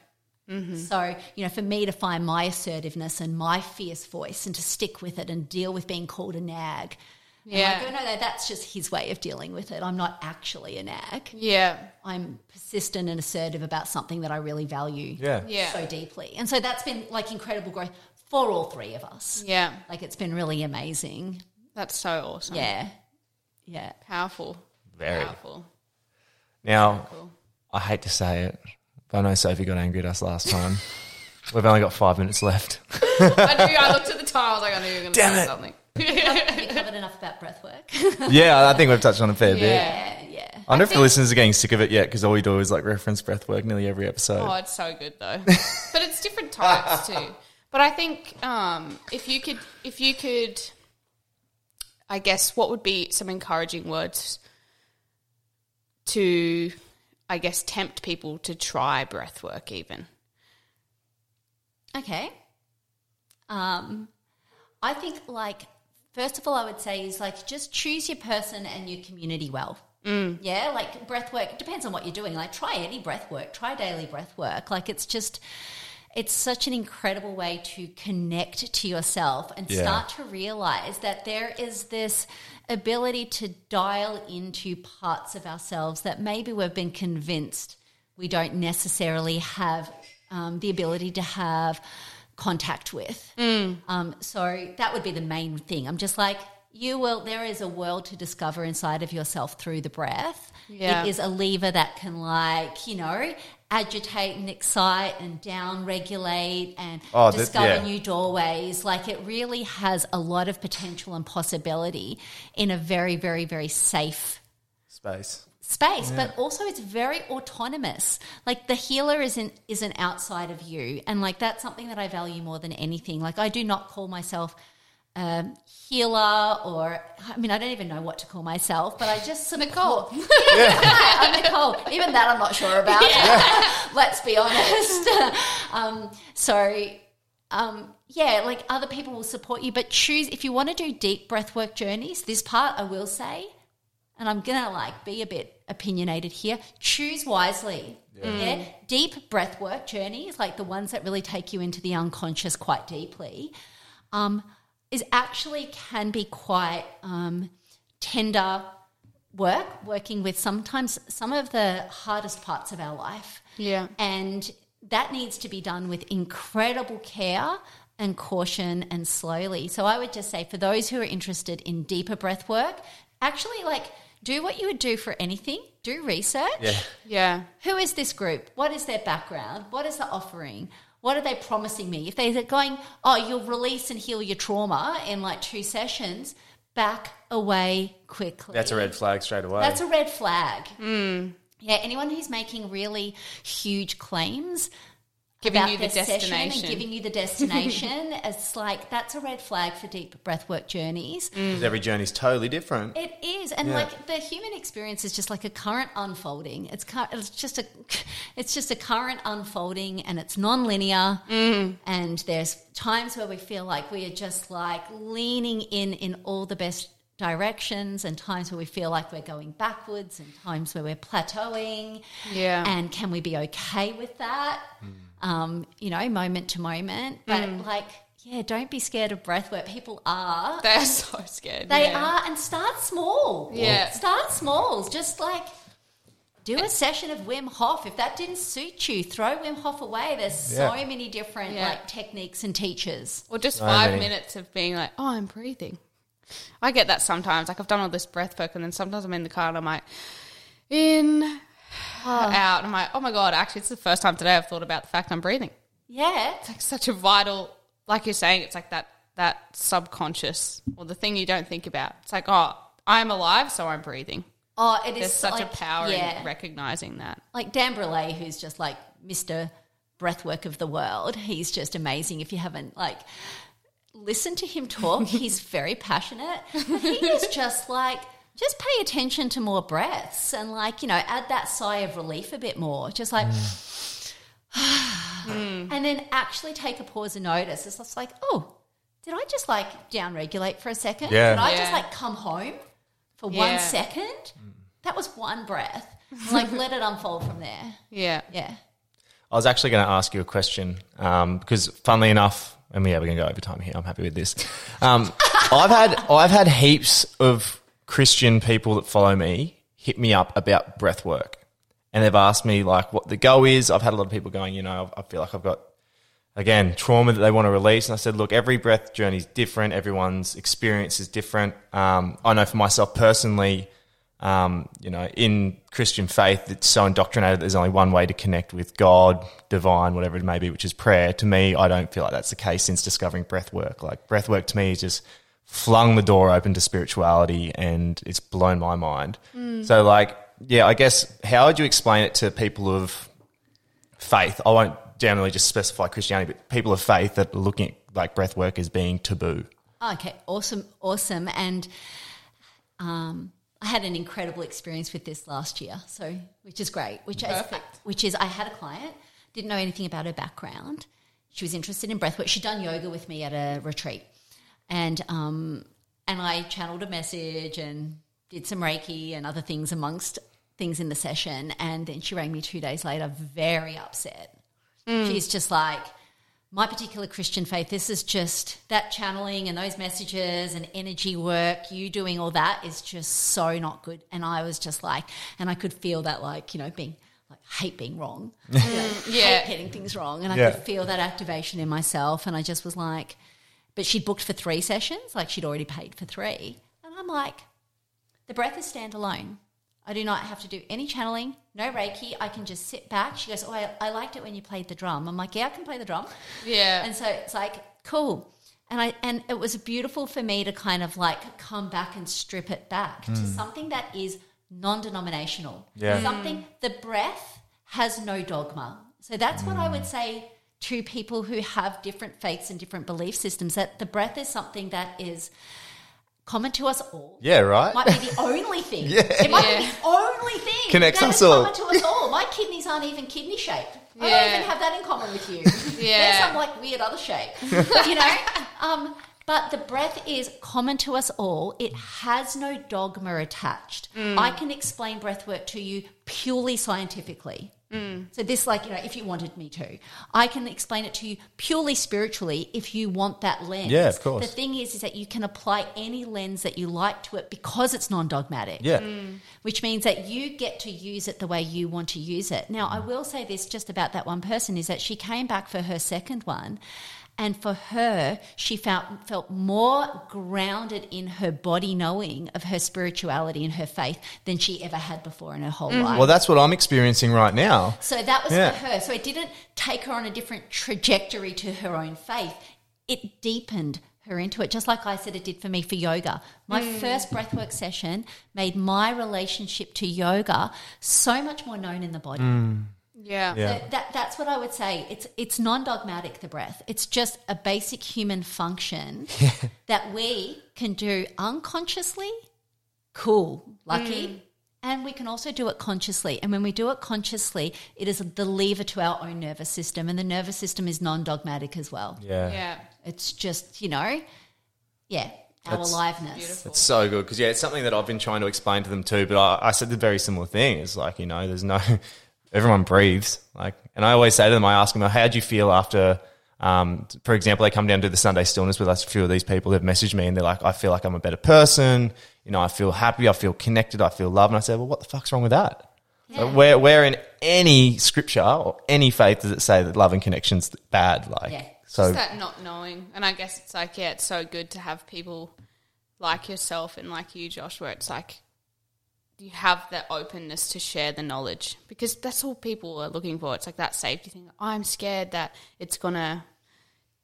Mm-hmm. So, you know, for me to find my assertiveness and my fierce voice and to stick with it and deal with being called a nag. Yeah. Like, oh, no, no, that's just his way of dealing with it. I'm not actually a nag. Yeah. I'm persistent and assertive about something that I really value yeah. Yeah. so deeply. And so that's been, like, incredible growth for all three of us. Yeah. Like, it's been really amazing. That's so awesome. Yeah. Yeah. Powerful. Very. Powerful. Now, Powerful. I hate to say it, but I know Sophie got angry at us last time. We've only got five minutes left. I knew. I looked at the time. I was like, I knew you were going to say it. something. We covered enough about breath work. Yeah, I think we've touched on a fair yeah, bit. Yeah, yeah. I wonder I if think... the listeners are getting sick of it yet, because all we do is, like, reference breath work nearly every episode. Oh, it's so good though. But it's different types too. But I think um, if you could, if you could, I guess what would be some encouraging words to, I guess, tempt people to try breath work even. Okay. Um, I think, like, first of all, I would say is, like, just choose your person and your community well. Mm. Yeah, like, breath work, it depends on what you're doing. Like, try any breath work, try daily breath work. Like, it's just, it's such an incredible way to connect to yourself and yeah. start to realize that there is this ability to dial into parts of ourselves that maybe we've been convinced we don't necessarily have um, the ability to have contact with. Mm. Um, so that would be the main thing. I'm just like, you will, there is a world to discover inside of yourself through the breath. Yeah. It is a lever that can, like, you know, agitate and excite and down regulate and oh, discover that, yeah. new doorways. Like, it really has a lot of potential and possibility in a very, very, very safe space. Space, yeah. But also it's very autonomous. Like, the healer isn't isn't outside of you, and, like, that's something that I value more than anything. Like, I do not call myself a healer, or I mean, I don't even know what to call myself, but I just Nicole. Yeah. I'm Nicole. Even that I'm not sure about. Yeah. Let's be honest. um, so. Um, yeah, like, other people will support you, but choose if you want to do deep breathwork journeys. This part I will say, and I'm going to, like, be a bit opinionated here, choose wisely. Yeah. Mm. Yeah? Deep breath work journeys, like the ones that really take you into the unconscious quite deeply, um, is actually can be quite um, tender work, working with sometimes some of the hardest parts of our life. Yeah. And that needs to be done with incredible care and caution and slowly. So I would just say for those who are interested in deeper breath work, actually, like, do what you would do for anything. Do research. Yeah. Yeah. Who is this group? What is their background? What is the offering? What are they promising me? If they're going, oh, you'll release and heal your trauma in, like, two sessions, back away quickly. That's a red flag straight away. That's a red flag. Mm. Yeah, anyone who's making really huge claims giving you the destination and giving you the destination. It's like, that's a red flag for deep breathwork journeys. Mm. Every journey is totally different. It is, and yeah. like the human experience is just like a current unfolding. It's it's just a it's just a current unfolding, and it's non-linear. Mm. And there's times where we feel like we are just like leaning in in all the best directions, and times where we feel like we're going backwards, and times where we're plateauing. Yeah. And can we be okay with that? Mm. Um, you know, moment to moment. But mm. like, yeah, don't be scared of breath work. People are. They're so scared. They yeah. are. And start small. Yeah. Start small. Just like do a session of Wim Hof. If that didn't suit you, throw Wim Hof away. There's yeah. so many different yeah. like techniques and teachers. Or just so five many. minutes of being like, oh, I'm breathing. I get that sometimes. Like, I've done all this breath work, and then sometimes I'm in the car and I'm like, in, oh. out. And I'm like, oh, my God, actually, it's the first time today I've thought about the fact I'm breathing. Yeah. It's like such a vital, like you're saying, it's like that that subconscious or the thing you don't think about. It's like, oh, I'm alive, so I'm breathing. Oh, it There's is. There's such like, a power yeah. in recognizing that. Like Dan Brouillet, who's just like Mister Breathwork of the world. He's just amazing. If you haven't, like... listen to him talk. He's very passionate. But he is just like, just pay attention to more breaths and like, you know, add that sigh of relief a bit more. Just like, mm. and then actually take a pause and notice. It's just like, oh, did I just like down-regulate for a second? Yeah. Did I yeah. just like come home for yeah. one second? That was one breath. Like let it unfold from there. Yeah. Yeah. I was actually going to ask you a question um, because funnily enough, and yeah, we're going to go over time here. I'm happy with this. Um, I've had I've had heaps of Christian people that follow me hit me up about breath work, and they've asked me like what the go is. I've had a lot of people going, you know, I feel like I've got, again, trauma that they want to release. And I said, look, every breath journey is different. Everyone's experience is different. Um, I know for myself personally, um, you know, in Christian faith, it's so indoctrinated that there's only one way to connect with God, divine, whatever it may be, which is prayer. To me, I don't feel like that's the case since discovering breath work. Like breath work to me has just flung the door open to spirituality, and it's blown my mind. Mm. So like, yeah, I guess how would you explain it to people of faith? I won't generally just specify Christianity, but people of faith that are looking at like breath work as being taboo. Okay, awesome, awesome. And um I had an incredible experience with this last year, so which is great. Which is, which is I had a client, didn't know anything about her background. She was interested in breathwork. She'd done yoga with me at a retreat, and um, and I channeled a message and did some Reiki and other things amongst things in the session. And then she rang me two days later, very upset. Mm. She's just like, my particular Christian faith, this is just that channeling and those messages and energy work, you doing all that is just so not good. And I was just like, and I could feel that like, you know, being like hate being wrong, you know, yeah. hate getting things wrong. And yeah. I could feel that activation in myself. And I just was like, but she'd booked for three sessions, like she'd already paid for three. And I'm like, the breath is standalone. I do not have to do any channeling, no Reiki. I can just sit back. She goes, oh, I, I liked it when you played the drum. I'm like, yeah, I can play the drum. Yeah. And so it's like, cool. And I and it was beautiful for me to kind of like come back and strip it back mm. to something that is non-denominational. Yeah. Something, the breath has no dogma. So that's mm. what I would say to people who have different faiths and different belief systems, that the breath is something that is common to us all. Yeah, right. Might be the only thing. yeah. It might yeah. be the only thing. Connects us all. Common to us all. My kidneys aren't even kidney shaped. Yeah. I don't even have that in common with you. yeah. They're some like weird other shape. you know? Um, but the breath is common to us all. It has no dogma attached. Mm. I can explain breath work to you purely scientifically. Mm. So this like, you know, if you wanted me to, I can explain it to you purely spiritually if you want that lens. Yeah, of course. The thing is is that you can apply any lens that you like to it because it's non-dogmatic. Yeah. Mm. Which means that you get to use it the way you want to use it. Now, I will say this just about that one person is that she came back for her second one, and for her, she felt felt more grounded in her body knowing of her spirituality and her faith than she ever had before in her whole mm. life. Well, that's what I'm experiencing right now. So that was yeah. for her. So it didn't take her on a different trajectory to her own faith. It deepened her into it, just like I said it did for me for yoga. My mm. first breathwork session made my relationship to yoga so much more known in the body. Mm. Yeah, yeah. That, that, that's what I would say. It's it's non-dogmatic, the breath. It's just a basic human function that we can do unconsciously. Cool, lucky. Mm. And we can also do it consciously. And when we do it consciously, it is the lever to our own nervous system. And the nervous system is non-dogmatic as well. Yeah. Yeah. It's just, you know, yeah, our that's, aliveness. Beautiful. It's so good because, yeah, it's something that I've been trying to explain to them too. But I, I said the very similar thing. It's like, you know, there's no – everyone breathes. Like, and I always say to them, I ask them, how do you feel after – Um, for example, they come down to the Sunday Stillness with us. A few of these people have messaged me and they're like, I feel like I'm a better person. You know, I feel happy. I feel connected. I feel loved. And I said, well, what the fuck's wrong with that? Yeah. Like, where, where in any scripture or any faith does it say that love and connection's bad? Like, yeah. So just that not knowing. And I guess it's like, yeah, it's so good to have people like yourself and like you, Josh, where it's like you have that openness to share the knowledge because that's all people are looking for. It's like that safety thing. I'm scared that it's going to,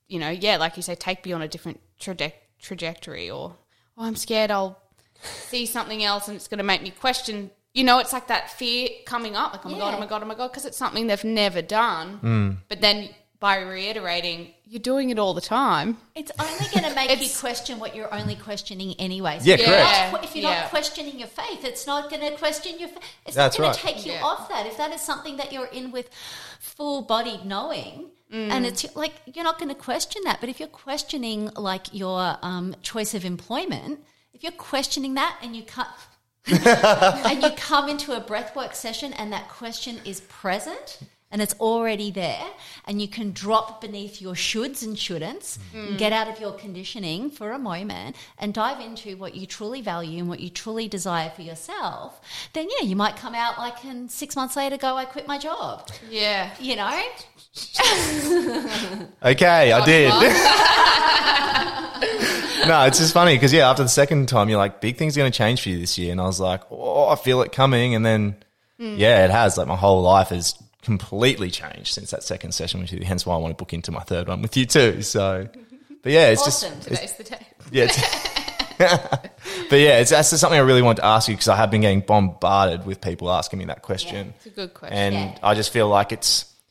you know, yeah, like you say, take me on a different traje- trajectory or oh, I'm scared I'll see something else and it's going to make me question. You know, it's like that fear coming up, like, oh, my yeah. God, oh, my God, oh, my God, because it's something they've never done. Mm. But then by reiterating, you're doing it all the time. It's only going to make you question what you're only questioning anyway. So yeah, if correct. Not, if you're yeah. not questioning your faith, it's not going to question your faith. It's That's not going right. to take you yeah. off that. If that is something that you're in with full-bodied knowing – Mm. And it's like you're not going to question that. But if you're questioning like your um, choice of employment, if you're questioning that and you cut and you come into a breathwork session and that question is present and it's already there and you can drop beneath your shoulds and shouldn'ts, mm. and get out of your conditioning for a moment and dive into what you truly value and what you truly desire for yourself, then, yeah, you might come out like and six months later go, I quit my job. Yeah. You know? Okay, I did. No, it's just funny because, yeah, after the second time, you're like, big things are going to change for you this year. And I was like, oh, I feel it coming. And then, mm. yeah, it has. Like my whole life has completely changed since that second session, which is hence why I want to book into my third one with you too. So, but, yeah, it's awesome. Just – Today's it's, the day. Yeah. But, yeah, it's, that's just something I really want to ask you because I have been getting bombarded with people asking me that question. Yeah, it's a good question. And yeah. I just feel like it's –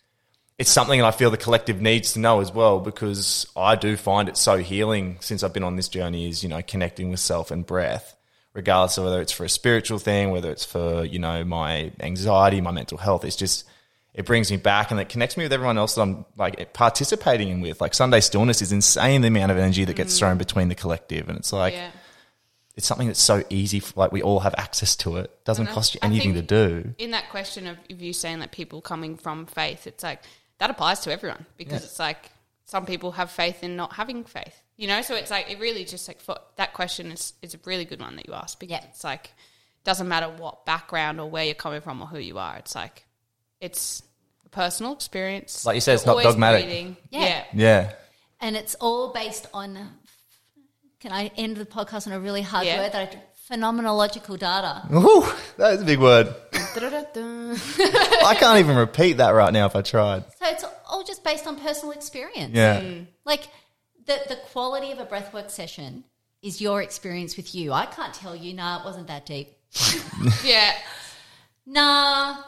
It's something I feel the collective needs to know as well because I do find it so healing since I've been on this journey is, you know, connecting with self and breath, regardless of whether it's for a spiritual thing, whether it's for, you know, my anxiety, my mental health. It's just it brings me back and it connects me with everyone else that I'm, like, participating in with. Like Sunday Stillness is insane the amount of energy that gets mm. thrown between the collective and it's like yeah. it's something that's so easy. For, like we all have access to it. Doesn't I, cost you anything to do. In that question of you saying that people coming from faith, it's like – that applies to everyone because yeah. it's like some people have faith in not having faith, you know? So it's like it really just like for that question is, is a really good one that you asked because yeah. it's like it doesn't matter what background or where you're coming from or who you are. It's like it's a personal experience. Like you said, it's not dogmatic. Yeah. yeah. Yeah. And it's all based on – can I end the podcast on a really hard yeah. word that I – phenomenological data. Ooh, that is a big word. I can't even repeat that right now if I tried. So it's all just based on personal experience. Yeah. Mm. Like the, the quality of a breathwork session is your experience with you. I can't tell you, nah, it wasn't that deep. yeah. Nah,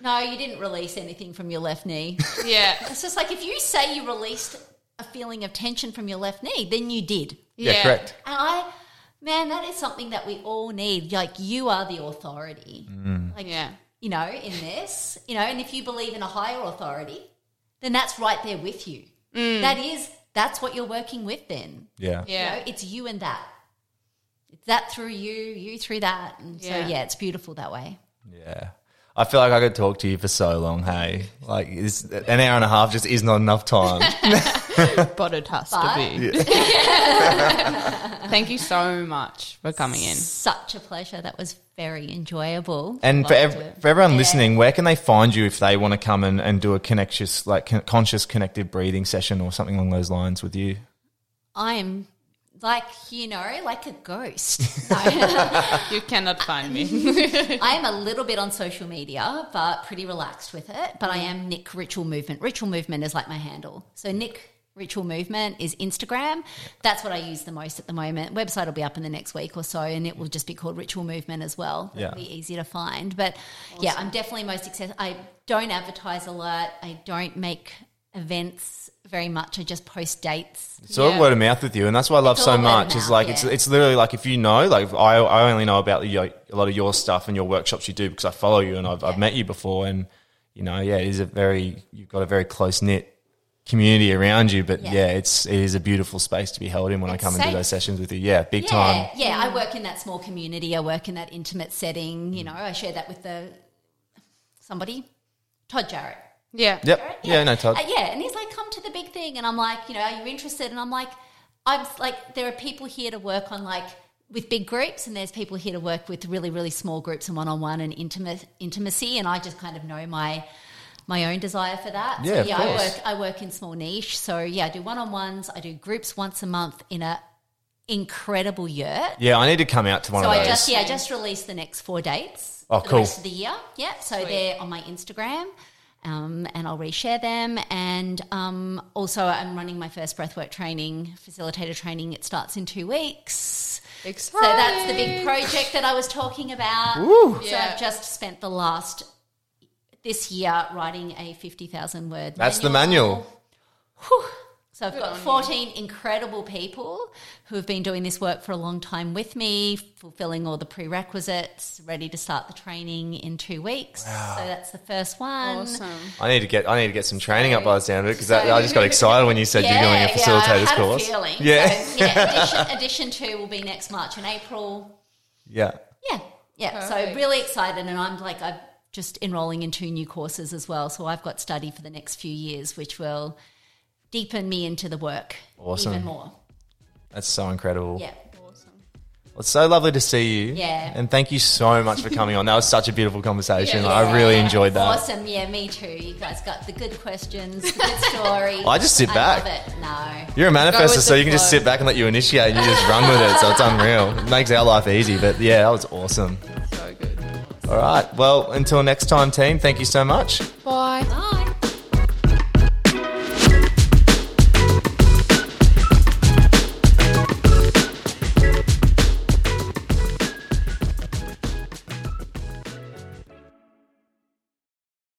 no, you didn't release anything from your left knee. Yeah. It's just like if you say you released a feeling of tension from your left knee, then you did. Yeah, yeah. Correct. And I... Man, that is something that we all need. Like you are the authority, mm. like yeah. you know, in this, you know, and if you believe in a higher authority, then that's right there with you. Mm. That is, that's what you're working with. Then, yeah, yeah, you know, it's you and that. It's that through you, you through that, and yeah. so yeah, it's beautiful that way. Yeah, I feel like I could talk to you for so long. Hey, like it's, an hour and a half just is not enough time. But it has but, to be. Yeah. Thank you so much for coming in. Such a pleasure. That was very enjoyable. And for, ev- for everyone yeah. listening, where can they find you if they want to come and, and do a conscious, like con- conscious connective breathing session or something along those lines with you? I am like, you know, like a ghost. No. You cannot find me. I am a little bit on social media but pretty relaxed with it. But I am Nick Ritual Movement. Ritual Movement is like my handle. So Nick Ritual Movement is Instagram. That's what I use the most at the moment. Website will be up in the next week or so, and it will just be called Ritual Movement as well. It'll yeah. be easier to find. But awesome. yeah, I'm definitely most accessible. I don't advertise a lot. I don't make events very much. I just post dates. It's yeah. all word of mouth with you, and that's what I love it's so much. Mouth, it's like yeah. it's it's literally like if you know, like I I only know about your, a lot of your stuff and your workshops you do because I follow you and I've yeah. I've met you before, and you know, yeah, it is a very you've got a very close knit community around you, but yeah. yeah, it's it is a beautiful space to be held in when it's I come safe. and do those sessions with you. Yeah, big yeah, time. Yeah, I work in that small community. I work in that intimate setting. You know, I share that with the somebody, Todd Jarrett. Yeah. Yep. Jarrett? Yeah. yeah, no, Todd. Uh, yeah, and he's like, come to the big thing, and I'm like, you know, are you interested? And I'm like, I'm like, there are people here to work on like with big groups, and there's people here to work with really, really small groups and one on one and intimate intimacy. And I just kind of know my. my own desire for that. Yeah, so, yeah I work I work in small niche. So yeah, I do one-on-ones, I do groups once a month in a incredible yurt. Yeah, I need to come out to one so of I those. Just, yeah, I just released the next four dates oh, for cool. the rest of the year. Yeah, so Sweet. they're on my Instagram um, and I'll reshare them. And um, also I'm running my first breathwork training, facilitator training. It starts in two weeks. Exciting. So that's the big project that I was talking about. Ooh. So yeah. I've just spent the last – this year, writing a fifty thousand word That's manual. the manual. Whew. So I've Good got fourteen you. incredible people who have been doing this work for a long time with me, fulfilling all the prerequisites, ready to start the training in two weeks. Wow. So that's the first one. Awesome. I need to get I need to get some training so, up by the sound of it because so, I just got excited when you said yeah, you're doing a facilitator's yeah, I had course. A feeling. Yeah. So, yeah edition, edition two will be next March and April. Yeah. Yeah. Yeah. Perfect. So really excited, and I'm like I've just enrolling in two new courses as well. So I've got study for the next few years, which will deepen me into the work awesome. even more. That's so incredible. Yeah. Awesome. Well, it's so lovely to see you. Yeah. And thank you so much for coming on. That was such a beautiful conversation. Yeah, yeah. I really enjoyed that. Awesome. Yeah, me too. You guys got the good questions, the good stories. I just sit back. I love it. No. You're a manifestor, so you can just sit back and let you initiate and you just run with it. So it's unreal. It makes our life easy. But yeah, that was awesome. So good. All right. Well, until next time, team, thank you so much. Bye. Bye.